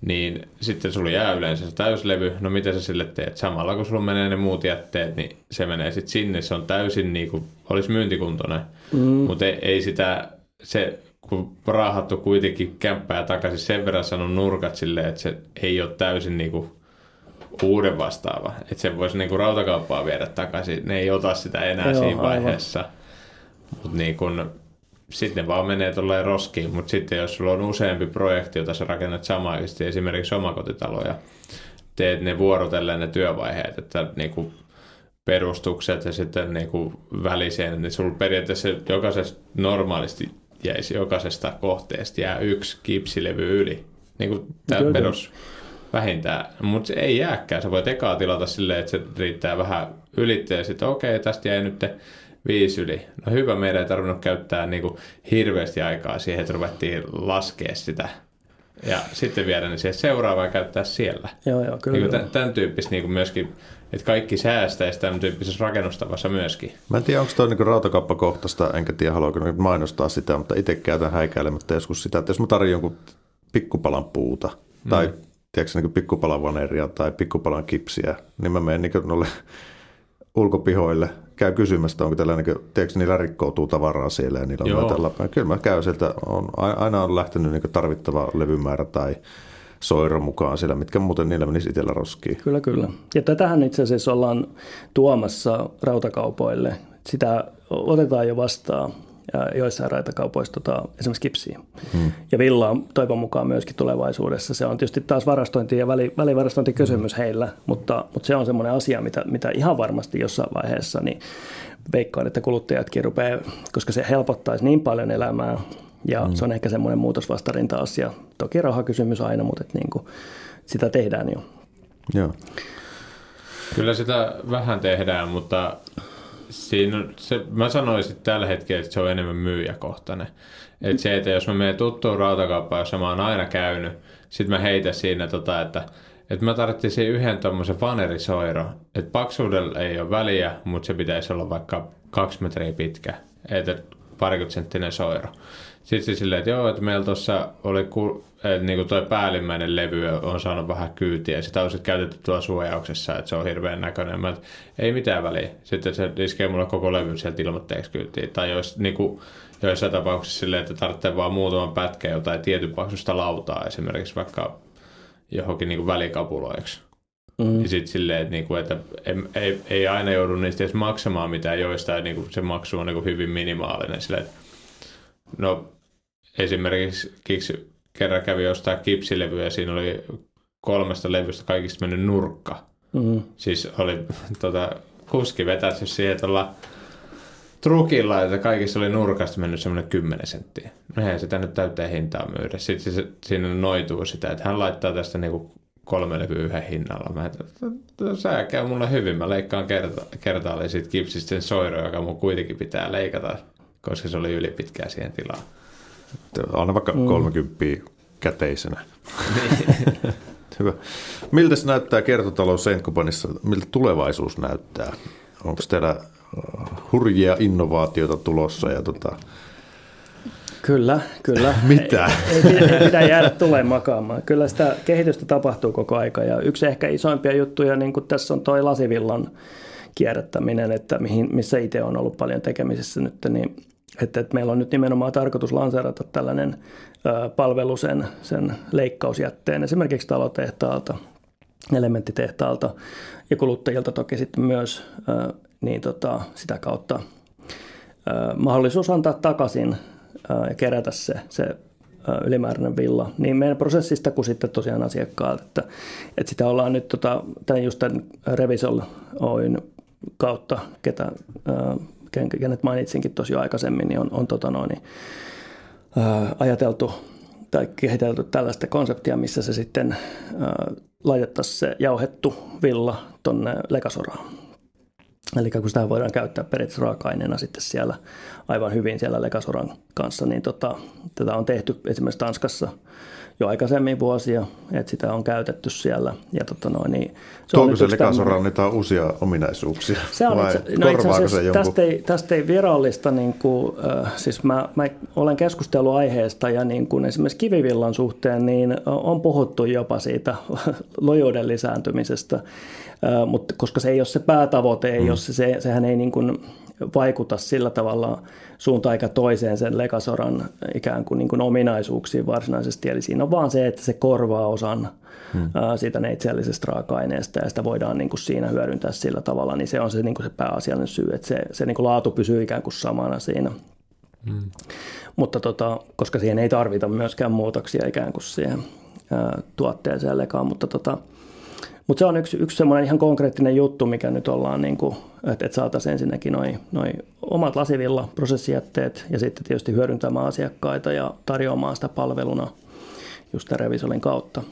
Niin sitten sulla jää yleensä se täyslevy, no mitä sä sille teet? Samalla kun sulla menee ne muut jätteet, niin se menee sitten sinne. Se on täysin niin kuin olisi myyntikuntoinen, mm. mutta ei, ei sitä, se, kun raahattu kuitenkin kämppää takaisin sen verran sanon nurkat silleen, että se ei ole täysin niin kuin uuden vastaava. Että sen voisi niin kuin rautakauppaa viedä takaisin, ne ei ota sitä enää joo, siinä vaiheessa. Mutta niin kuin sitten vaan menee tuolleen roskiin, mutta sitten jos sulla on useampi projekti, jota sä rakennat samaan, esimerkiksi omakotitaloja, teet ne vuorotellen ne työvaiheet, että niinku perustukset ja sitten niinku väliseen, niin sulla periaatteessa jokaisesta normaalisti jäisi jokaisesta kohteesta jää yksi kipsilevy yli, niinku tää perus vähintään, mutta se ei jääkään, sä voit ekaa tilata silleen, että se riittää vähän ylitteen ja sitten okei, okay, tästä jäi nyt te, viisi yli. No hyvä, meidän ei tarvinnut käyttää niin kuin hirveästi aikaa siihen, että ruvettiin laskea sitä. Ja sitten viedä ne siihen seuraavaan ja käyttää siellä. Joo, joo, kyllä. Niin kuin tämän tyyppistä niin kuin myöskin, että kaikki säästäisi tämän tyyppisessä rakennustavassa myöskin. Mä en tiedä, onko toi niin rautakauppakohtaista, enkä tiedä, haluanko mainostaa sitä, mutta itse käytän häikäilemättä joskus sitä, että jos mä tarjoan jonkun pikkupalan puuta tai mm. tiedätkö, niin kuin pikkupalan vaneria tai pikkupalan kipsiä, niin mä menen niin kuin nolle ulkopihoille, käy kysymästä, onko tällä niin tiedätkö, niillä rikkoutuu tavaraa siellä ja niillä on tällä. Kyllä mä käyn sieltä, on, aina on lähtenyt niin tarvittava levymäärä tai soiro mukaan siellä, mitkä muuten niillä menisi itsellä roskiin. Kyllä, kyllä. Ja tätähän itse asiassa ollaan tuomassa rautakaupoille. Sitä otetaan jo vastaan joissain rautakaupoissa tota, esimerkiksi kipsiä. Hmm. Ja villa on toivon mukaan myöskin tulevaisuudessa. Se on tietysti taas varastointi- ja väli, välivarastointikysymys hmm. heillä, mutta, mutta se on semmoinen asia, mitä, mitä ihan varmasti jossain vaiheessa niin veikkaan, että kuluttajatkin rupeaa, koska se helpottaisi niin paljon elämää. Ja hmm. se on ehkä semmoinen muutosvastarinta-asia. Toki rahakysymys aina, mutta et niin kuin, sitä tehdään jo. Joo. Kyllä sitä vähän tehdään, mutta siinä, se, mä sanoisin tällä hetkellä, että se on enemmän myyjäkohtainen. Että se, että jos mä menen tuttuun rautakauppaan, jossa mä oon aina käynyt, sit mä heitän siinä, tota, että Että me tarvittiin siihen yhden tommosen vanerisoiro. Että paksuudella ei ole väliä, mutta se pitäisi olla vaikka kaksi metriä pitkä. Että parikymmensenttinen soiro. Sitten se silleen, että joo, että meillä tuossa oli ku, että niinku toi päällimmäinen levy on saanut vähän kyytiä. Sitä on sitten käytetty tuolla suojauksessa, että se on hirveän näköinen. Mä, että ei mitään väliä. Sitten se iskee mulle koko levyn sieltä ilmoitteeksi kyytiin. Tai jos niinku... Joissain tapauksissa silleen, että tarvitsee vain muutaman pätkän jotain tietyn paksusta lautaa esimerkiksi vaikka johonkin niin kuin välikapuloiksi. Mm. Ja sitten silleen, että, niin kuin, että ei, ei, ei aina joudu niistä edes maksamaan mitään, joistain niin kuin se maksu on niin kuin hyvin minimaalinen. Silleen, että, no, esimerkiksi kiksi kerran kävi ostaa kipsilevyä ja siinä oli kolmesta levystä kaikista mennyt nurkka. Mm. Siis oli tota, kuski vetänyt siihen tuolla... Trukilla, että kaikissa oli nurkasta mennyt semmoinen kymmenen senttiä. No eihän sitä nyt täyttää hintaa myydä. Sitten se, siinä noituu sitä, että hän laittaa tästä niinku kolme levyä yhden hinnalla. Mä että sää käy mulle hyvin. Mä leikkaan kerta, kertaalleen siitä kipsistä sen soiro, joka mun kuitenkin pitää leikata, koska se oli ylipitkää siihen tilaan. Anna vaikka mm. kolmekymmentä käteisenä. Hyvä. Miltä se näyttää kiertotalous Saint-Gobainissa? Miltä tulevaisuus näyttää? Onko teillä... hurjia innovaatioita tulossa ja tota... Kyllä, kyllä. Mitä? Ei, ei, ei pidä jäädä tulee makaamaan. Kyllä sitä kehitystä tapahtuu koko aika ja yksi ehkä isoimpia juttuja, niin kuin tässä on toi lasivillan kierrättäminen, että mihin, missä itse on ollut paljon tekemisissä nyt, niin että, että meillä on nyt nimenomaan tarkoitus lanseerata tällainen ö, palvelu sen, sen leikkausjätteen esimerkiksi talotehtaalta, elementtitehtaalta ja kuluttajilta toki sitten myös ö, niin tota, sitä kautta ö, mahdollisuus antaa takaisin ö, ja kerätä se, se ö, ylimääräinen villa niin meidän prosessista kuin sitten tosiaan asiakkaalta. Että, että sitä ollaan nyt tota, tämän just tämän Revisol Oyn kautta, ketä, ö, kenet mainitsinkin tosi jo aikaisemmin, niin on, on tota noin, ö, ajateltu tai kehitelty tällaista konseptia, missä se sitten ö, laitettaisiin se jauhettu villa tuonne lekasoraan. Eli kun sitä voidaan käyttää periaatteessa raaka-aineena sitten siellä aivan hyvin siellä lekasoran kanssa, niin tota, tätä on tehty esimerkiksi Tanskassa jo aikaisemmin vuosia, että sitä on käytetty siellä. Ja tota noin, niin se tuonko on se lekasoraan niitä on uusia ominaisuuksia? Se on vai itse, no itse asiassa, tästä, ei, tästä ei virallista, niin kuin, äh, siis mä, mä olen keskustellut aiheesta ja niin kuin esimerkiksi kivivillan suhteen, niin on puhuttu jopa siitä lojuuden lisääntymisestä. Uh, mutta koska se ei ole se päätavoite, ei mm. ole se, se, sehän ei niin kuin vaikuta sillä tavalla suuntaan eikä toiseen sen lekasoran ikään kuin, niin kuin ominaisuuksiin varsinaisesti. Eli siinä on vaan se, että se korvaa osan mm. uh, siitä neitseellisestä raaka-aineesta ja sitä voidaan niin kuin siinä hyödyntää sillä tavalla. Niin se on se, niin kuin se pääasiallinen syy, että se, se niin kuin laatu pysyy ikään kuin samana siinä. Mm. Mutta tota, koska siihen ei tarvita myöskään muutoksia ikään kuin siihen uh, tuotteeseen lekaan, mutta tota, mutta se on yksi, yksi semmoinen ihan konkreettinen juttu, mikä nyt ollaan, niin kuin, että, että saataisiin ensinnäkin noi, noi omat lasivilla prosessijätteet ja sitten tietysti hyödyntämään asiakkaita ja tarjoamaan sitä palveluna just tämän Revisolin kautta.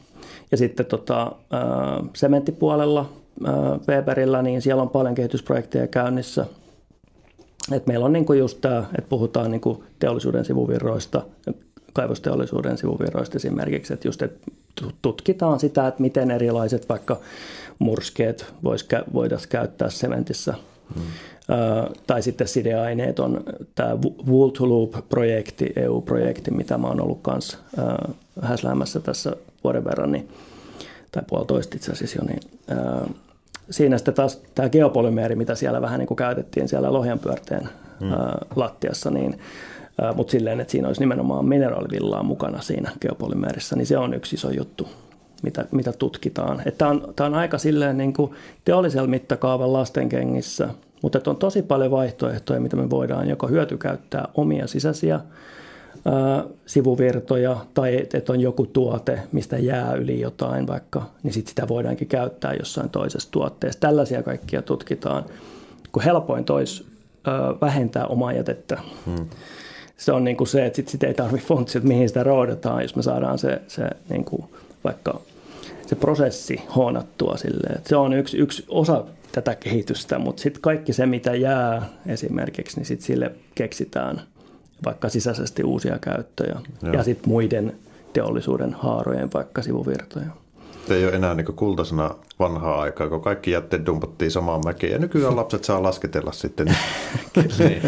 Ja sitten tota, ää, sementtipuolella, ää, Weberillä, niin siellä on paljon kehitysprojekteja käynnissä. Et meillä on niin kuin just tämä, että puhutaan niin kuin teollisuuden sivuvirroista, kaivosteollisuuden sivuvirroista esimerkiksi, että just että tutkitaan sitä, että miten erilaiset vaikka murskeet vois, voitaisiin käyttää sementissä. Mm. Ö, tai sitten sideaineet on tämä Wool to Loop-projekti, E U-projekti, mitä mä oon ollut kanssa ö, häsläämässä tässä vuoden verran, niin, tai puolitoista itse asiassa jo, niin ö, siinä sitten taas tämä geopolymeeri, mitä siellä vähän niin kuin käytettiin siellä lohjanpyörteen mm. ö, lattiassa, niin mutta silleen, että siinä olisi nimenomaan mineraalivillaa mukana siinä geopolymeerissä, niin se on yksi iso juttu, mitä, mitä tutkitaan. Tämä on, on aika silleen niin kuin teollisella mittakaavan lastenkengissä, mutta on tosi paljon vaihtoehtoja, mitä me voidaan joko hyötykäyttää omia sisäisiä ää, sivuvirtoja, tai että et on joku tuote, mistä jää yli jotain vaikka, niin sit sitä voidaankin käyttää jossain toisessa tuotteessa. Tällaisia kaikkia tutkitaan, kun helpointa olisi ää, vähentää omaa jätettä. Hmm. Se on niin kuin se, että sitten sit ei tarvitse fontsia, että mihin sitä roodataan, jos me saadaan se, se, niin kuin vaikka se prosessi hoonattua silleen. Et se on yksi, yksi osa tätä kehitystä, mutta sitten kaikki se, mitä jää esimerkiksi, niin sitten sille keksitään vaikka sisäisesti uusia käyttöjä. Joo. Ja sitten muiden teollisuuden haarojen vaikka sivuvirtoja. Se ei ole enää niin kultasena vanhaa aikaa, kun kaikki jätteet dumpattiin samaan mäkeen ja nykyään lapset saa lasketella sitten. Niin.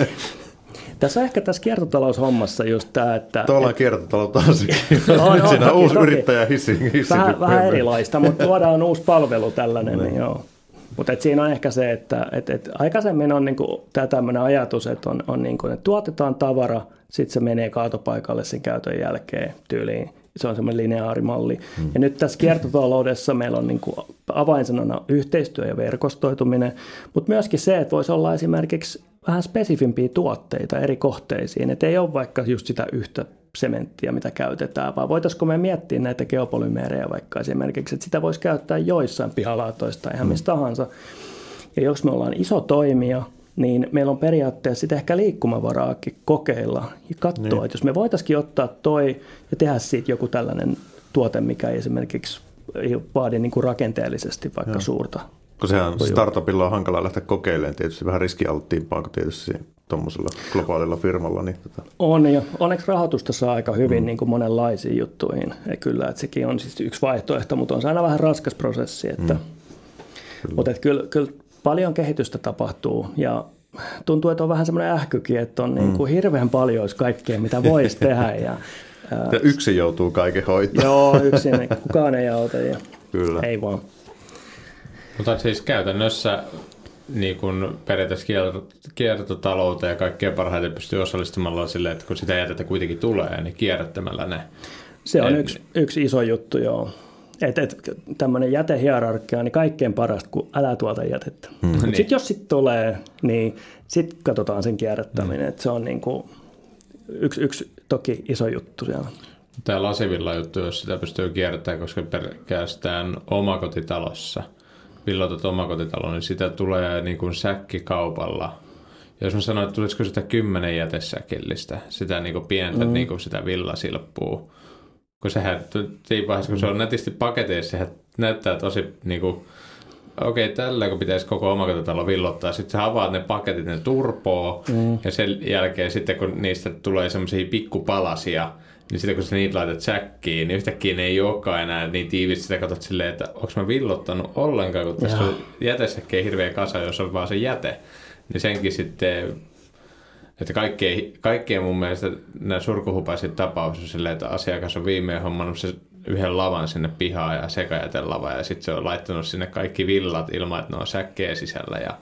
Tässä on ehkä tässä kiertotaloushommassa just tämä, että... Tuolla on kiertotalous taas. Nyt siinä uusi yrittäjä hissi. Vähän, vähän erilaista, mutta tuodaan uusi palvelu tällainen. No. Niin joo. Mutta siinä on ehkä se, että et, et aikaisemmin on niinku tämä tämmöinen ajatus, että on, on niinku, et tuotetaan tavara, sitten se menee kaatopaikalle sen käytön jälkeen tyyliin. Se on semmoinen lineaarimalli. Hmm. Ja nyt tässä kiertotaloudessa meillä on niinku avainsanana yhteistyö ja verkostoituminen, mutta myöskin se, että voisi olla esimerkiksi vähän spesifimpiä tuotteita eri kohteisiin. Että ei ole vaikka just sitä yhtä sementtiä, mitä käytetään, vaan voitaisiko me miettiä näitä geopolymeerejä vaikka esimerkiksi, että sitä voisi käyttää joissain pihalaatoista ihan mistä tahansa. Ja jos me ollaan iso toimija, niin meillä on periaatteessa sitä ehkä liikkumavaraakin kokeilla ja katsoa, niin. Että jos me voitaisiin ottaa toi ja tehdä siitä joku tällainen tuote, mikä ei esimerkiksi vaadi niin kuin rakenteellisesti vaikka ja. Suurta. Kun sehän startupilla on hankala lähteä kokeilemaan tietysti, vähän riskialttiimpaa kuin tietysti tuommoisella globaalilla firmalla. Niin tota. On jo. Onneksi rahoitusta saa aika hyvin mm. niin kuin monenlaisiin juttuihin. Ja kyllä, että sekin on siis yksi vaihtoehto, mutta on se aina vähän raskas prosessi. Että. Mm. Kyllä. Mutta että kyllä, kyllä paljon kehitystä tapahtuu ja tuntuu, että on vähän semmoinen ähkykin, että on mm. niin kuin hirveän paljon kaikkea, mitä voisi tehdä. Ja, ää, ja yksin joutuu kaiken hoitaa. Joo, yksin. Kukaan ei auta ja kyllä. Ei vaan. Mutta siis käytännössä niin kun periaatteessa kiertotaloutta ja kaikkea parhaiten pystyy osallistumalla silleen, että kun sitä jätettä kuitenkin tulee, niin kierrättämällä ne. Se on en... yksi, yksi iso juttu, joo. Että et, tämmöinen jätehierarkia on niin kaikkein parasta, kun älä tuota jätettä. Mm. Mutta niin. Sitten jos sitten tulee, niin sitten katsotaan sen kierrättäminen. Mm. Et se on niin kuin yksi, yksi toki iso juttu siellä. Tämä lasivilla juttu, jos sitä pystyy kierrättämään, koska pelkästään omakotitalossa. Villotat omakotitaloon, niin sitä tulee niin kuin säkkikaupalla. Ja jos mä sanoin, että tulisiko sitä kymmenen jätesäkillistä, sitä niin kuin pientä mm. niin kuin sitä villasilppua. Kun sehän, kun se on nätisti paketeissa, sehän näyttää tosi niin kuin, okei, okay, tällä kun pitäisi koko omakotitalo villottaa. Sitten sä avaat ne paketit, ne turpoo, mm. ja sen jälkeen sitten kun niistä tulee semmoisia pikkupalasia, niin sitten kun sä niitä laitat säkkiin, niin yhtäkkiä ne ei olekaan enää niin tiivisti. Sitä katsot silleen, että onko mä villottanut ollenkaan, kun tässä on jätesäkkiä hirveä kasa, jos on vaan se jäte. Niin senkin sitten, että kaikkeen, kaikkeen mun mielestä nämä surkuhupaiset tapaukset on silleen, että asiakas on viimein hommannut se yhden lavan sinne pihaan ja sekajätelava. Ja sitten se on laittanut sinne kaikki villat ilman, että ne on säkkejä sisällä. Ja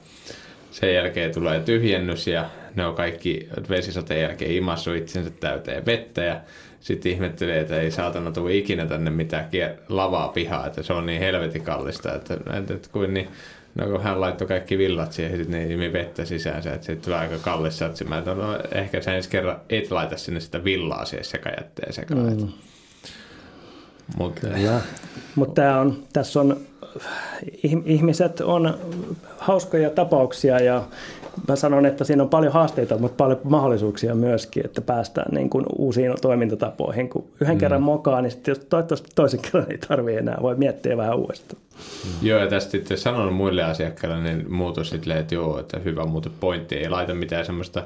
sen jälkeen tulee tyhjennys ja ne on kaikki vesisateen jälkeen imassu itsensä täyteen vettä. Ja sitten ihmettelee, että ei saatana tule ikinä tänne mitään lavaa pihaa, että se on niin helvetin kallista, että, että kuin niin, no kun hän laittoi kaikki villat siihen, sitten ne imi vettä sisäänsä, että sitten tulee aika kallis satsimään, että no, ehkä sä ensi kerran et laita sinne sitä villaa siihen sekajätteen sekaan. Mm. Mutta Mut tää on, tässä on, ihmiset on hauskoja tapauksia ja mä sanon, että siinä on paljon haasteita, mutta paljon mahdollisuuksia myöskin, että päästään niin kuin uusiin toimintatapoihin. Kun yhden mm. kerran mokaa, niin sitten toivottavasti toisen kerran ei tarvitse enää. Voi miettiä vähän uudestaan. Mm. Joo, ja tästä sitten sanon muille asiakkaille, niin muutos sitten, että joo, että hyvä muuten pointti. Ei laita mitään semmoista,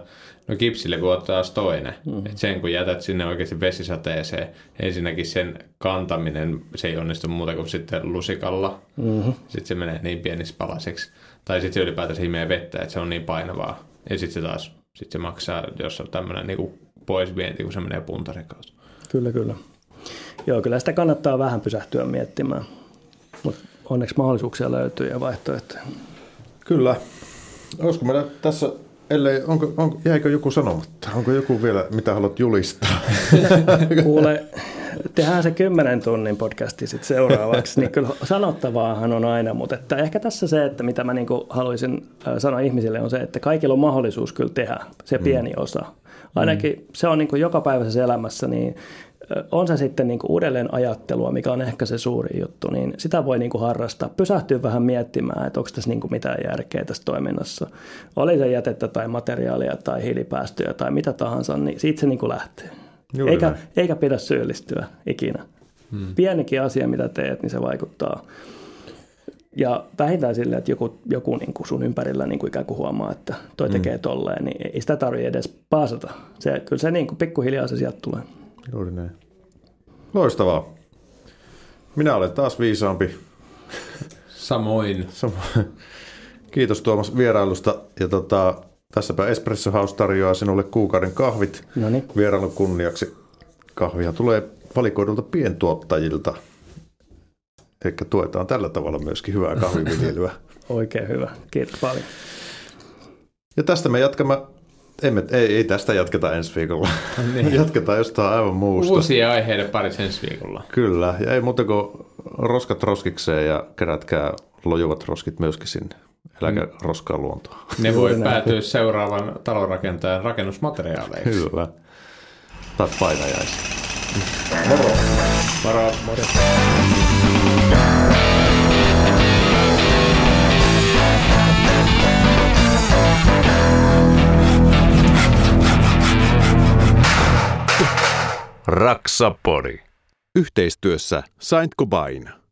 no kipsille kun ottaa taas toinen. Mm. Että sen kun jätät sinne oikeasti vesisateeseen, ensinnäkin sen kantaminen, se ei onnistu muuta kuin sitten lusikalla. Mm-hmm. Sitten se menee niin pieniksi palaseksi. Tai sitten se ylipäätänsä himee vettä, että se on niin painavaa. Ja sitten se taas sit se maksaa, jos on tämmöinen niin pois vienti, kun se menee puntarin kautta. Kyllä, kyllä. Joo, kyllä sitä kannattaa vähän pysähtyä miettimään. Mutta onneksi mahdollisuuksia löytyy ja vaihtoehtoja. Kyllä. Olisiko meillä tässä, ellei, onko, onko, jäikö joku sanomatta? Onko joku vielä, mitä haluat julistaa? Kuule, tehdään se kymmenen tunnin podcasti sitten seuraavaksi, niin kyllä sanottavaahan on aina, mutta että ehkä tässä se, että mitä mä niin kuin haluaisin sanoa ihmisille on se, että kaikilla on mahdollisuus kyllä tehdä se pieni mm. osa. Ainakin mm. se on niin kuin jokapäiväisessä elämässä, niin on se sitten niin kuin uudelleen ajattelua, mikä on ehkä se suuri juttu, niin sitä voi niin kuin harrastaa. Pysähtyä vähän miettimään, että onko tässä niin kuin mitään järkeä tässä toiminnassa. Oli se jätettä tai materiaalia tai hiilipäästöjä tai mitä tahansa, niin siitä se niin kuin lähtee. Eikä, eikä pidä syyllistyä ikinä. Hmm. Pienikin asia, mitä teet, niin se vaikuttaa. Ja vähintään silleen, että joku, joku niin kuin sun ympärillä niin kuin ikään kuin huomaa, että toi hmm. tekee tolleen, niin ei sitä tarvitse edes paasata. Se, kyllä se niin kuin pikkuhiljaa se sieltä tulee. Juuri näin. Loistavaa. Minä olen taas viisaampi. Samoin. Samoin. Kiitos Tuomas vierailusta. Ja tota, tässäpä Espresso House tarjoaa sinulle kuukauden kahvit. Noniin. Vierailun kunniaksi. Kahvia tulee valikoidulta pientuottajilta. Eli tuetaan tällä tavalla myöskin hyvää kahviviljelyä. Oikein hyvä. Kiitos paljon. Ja tästä me jatkamme. Emme, ei, ei tästä jatketa ensi viikolla. Niin. Jatketaan jostain aivan muusta. Uusia aiheiden parissa ensi viikolla. Kyllä. Ja ei muuta kuin roskat roskikseen ja kerätkää lojuvat roskit myöskin sinne. Äläkä mm. roskaa luontoa. Ne voi päätyä seuraavan talonrakentajan rakennusmateriaaleiksi. Kyllä. Tai painajaisiin. Moro. Moro. Moro. Raksapori. Yhteistyössä Saint-Gobain.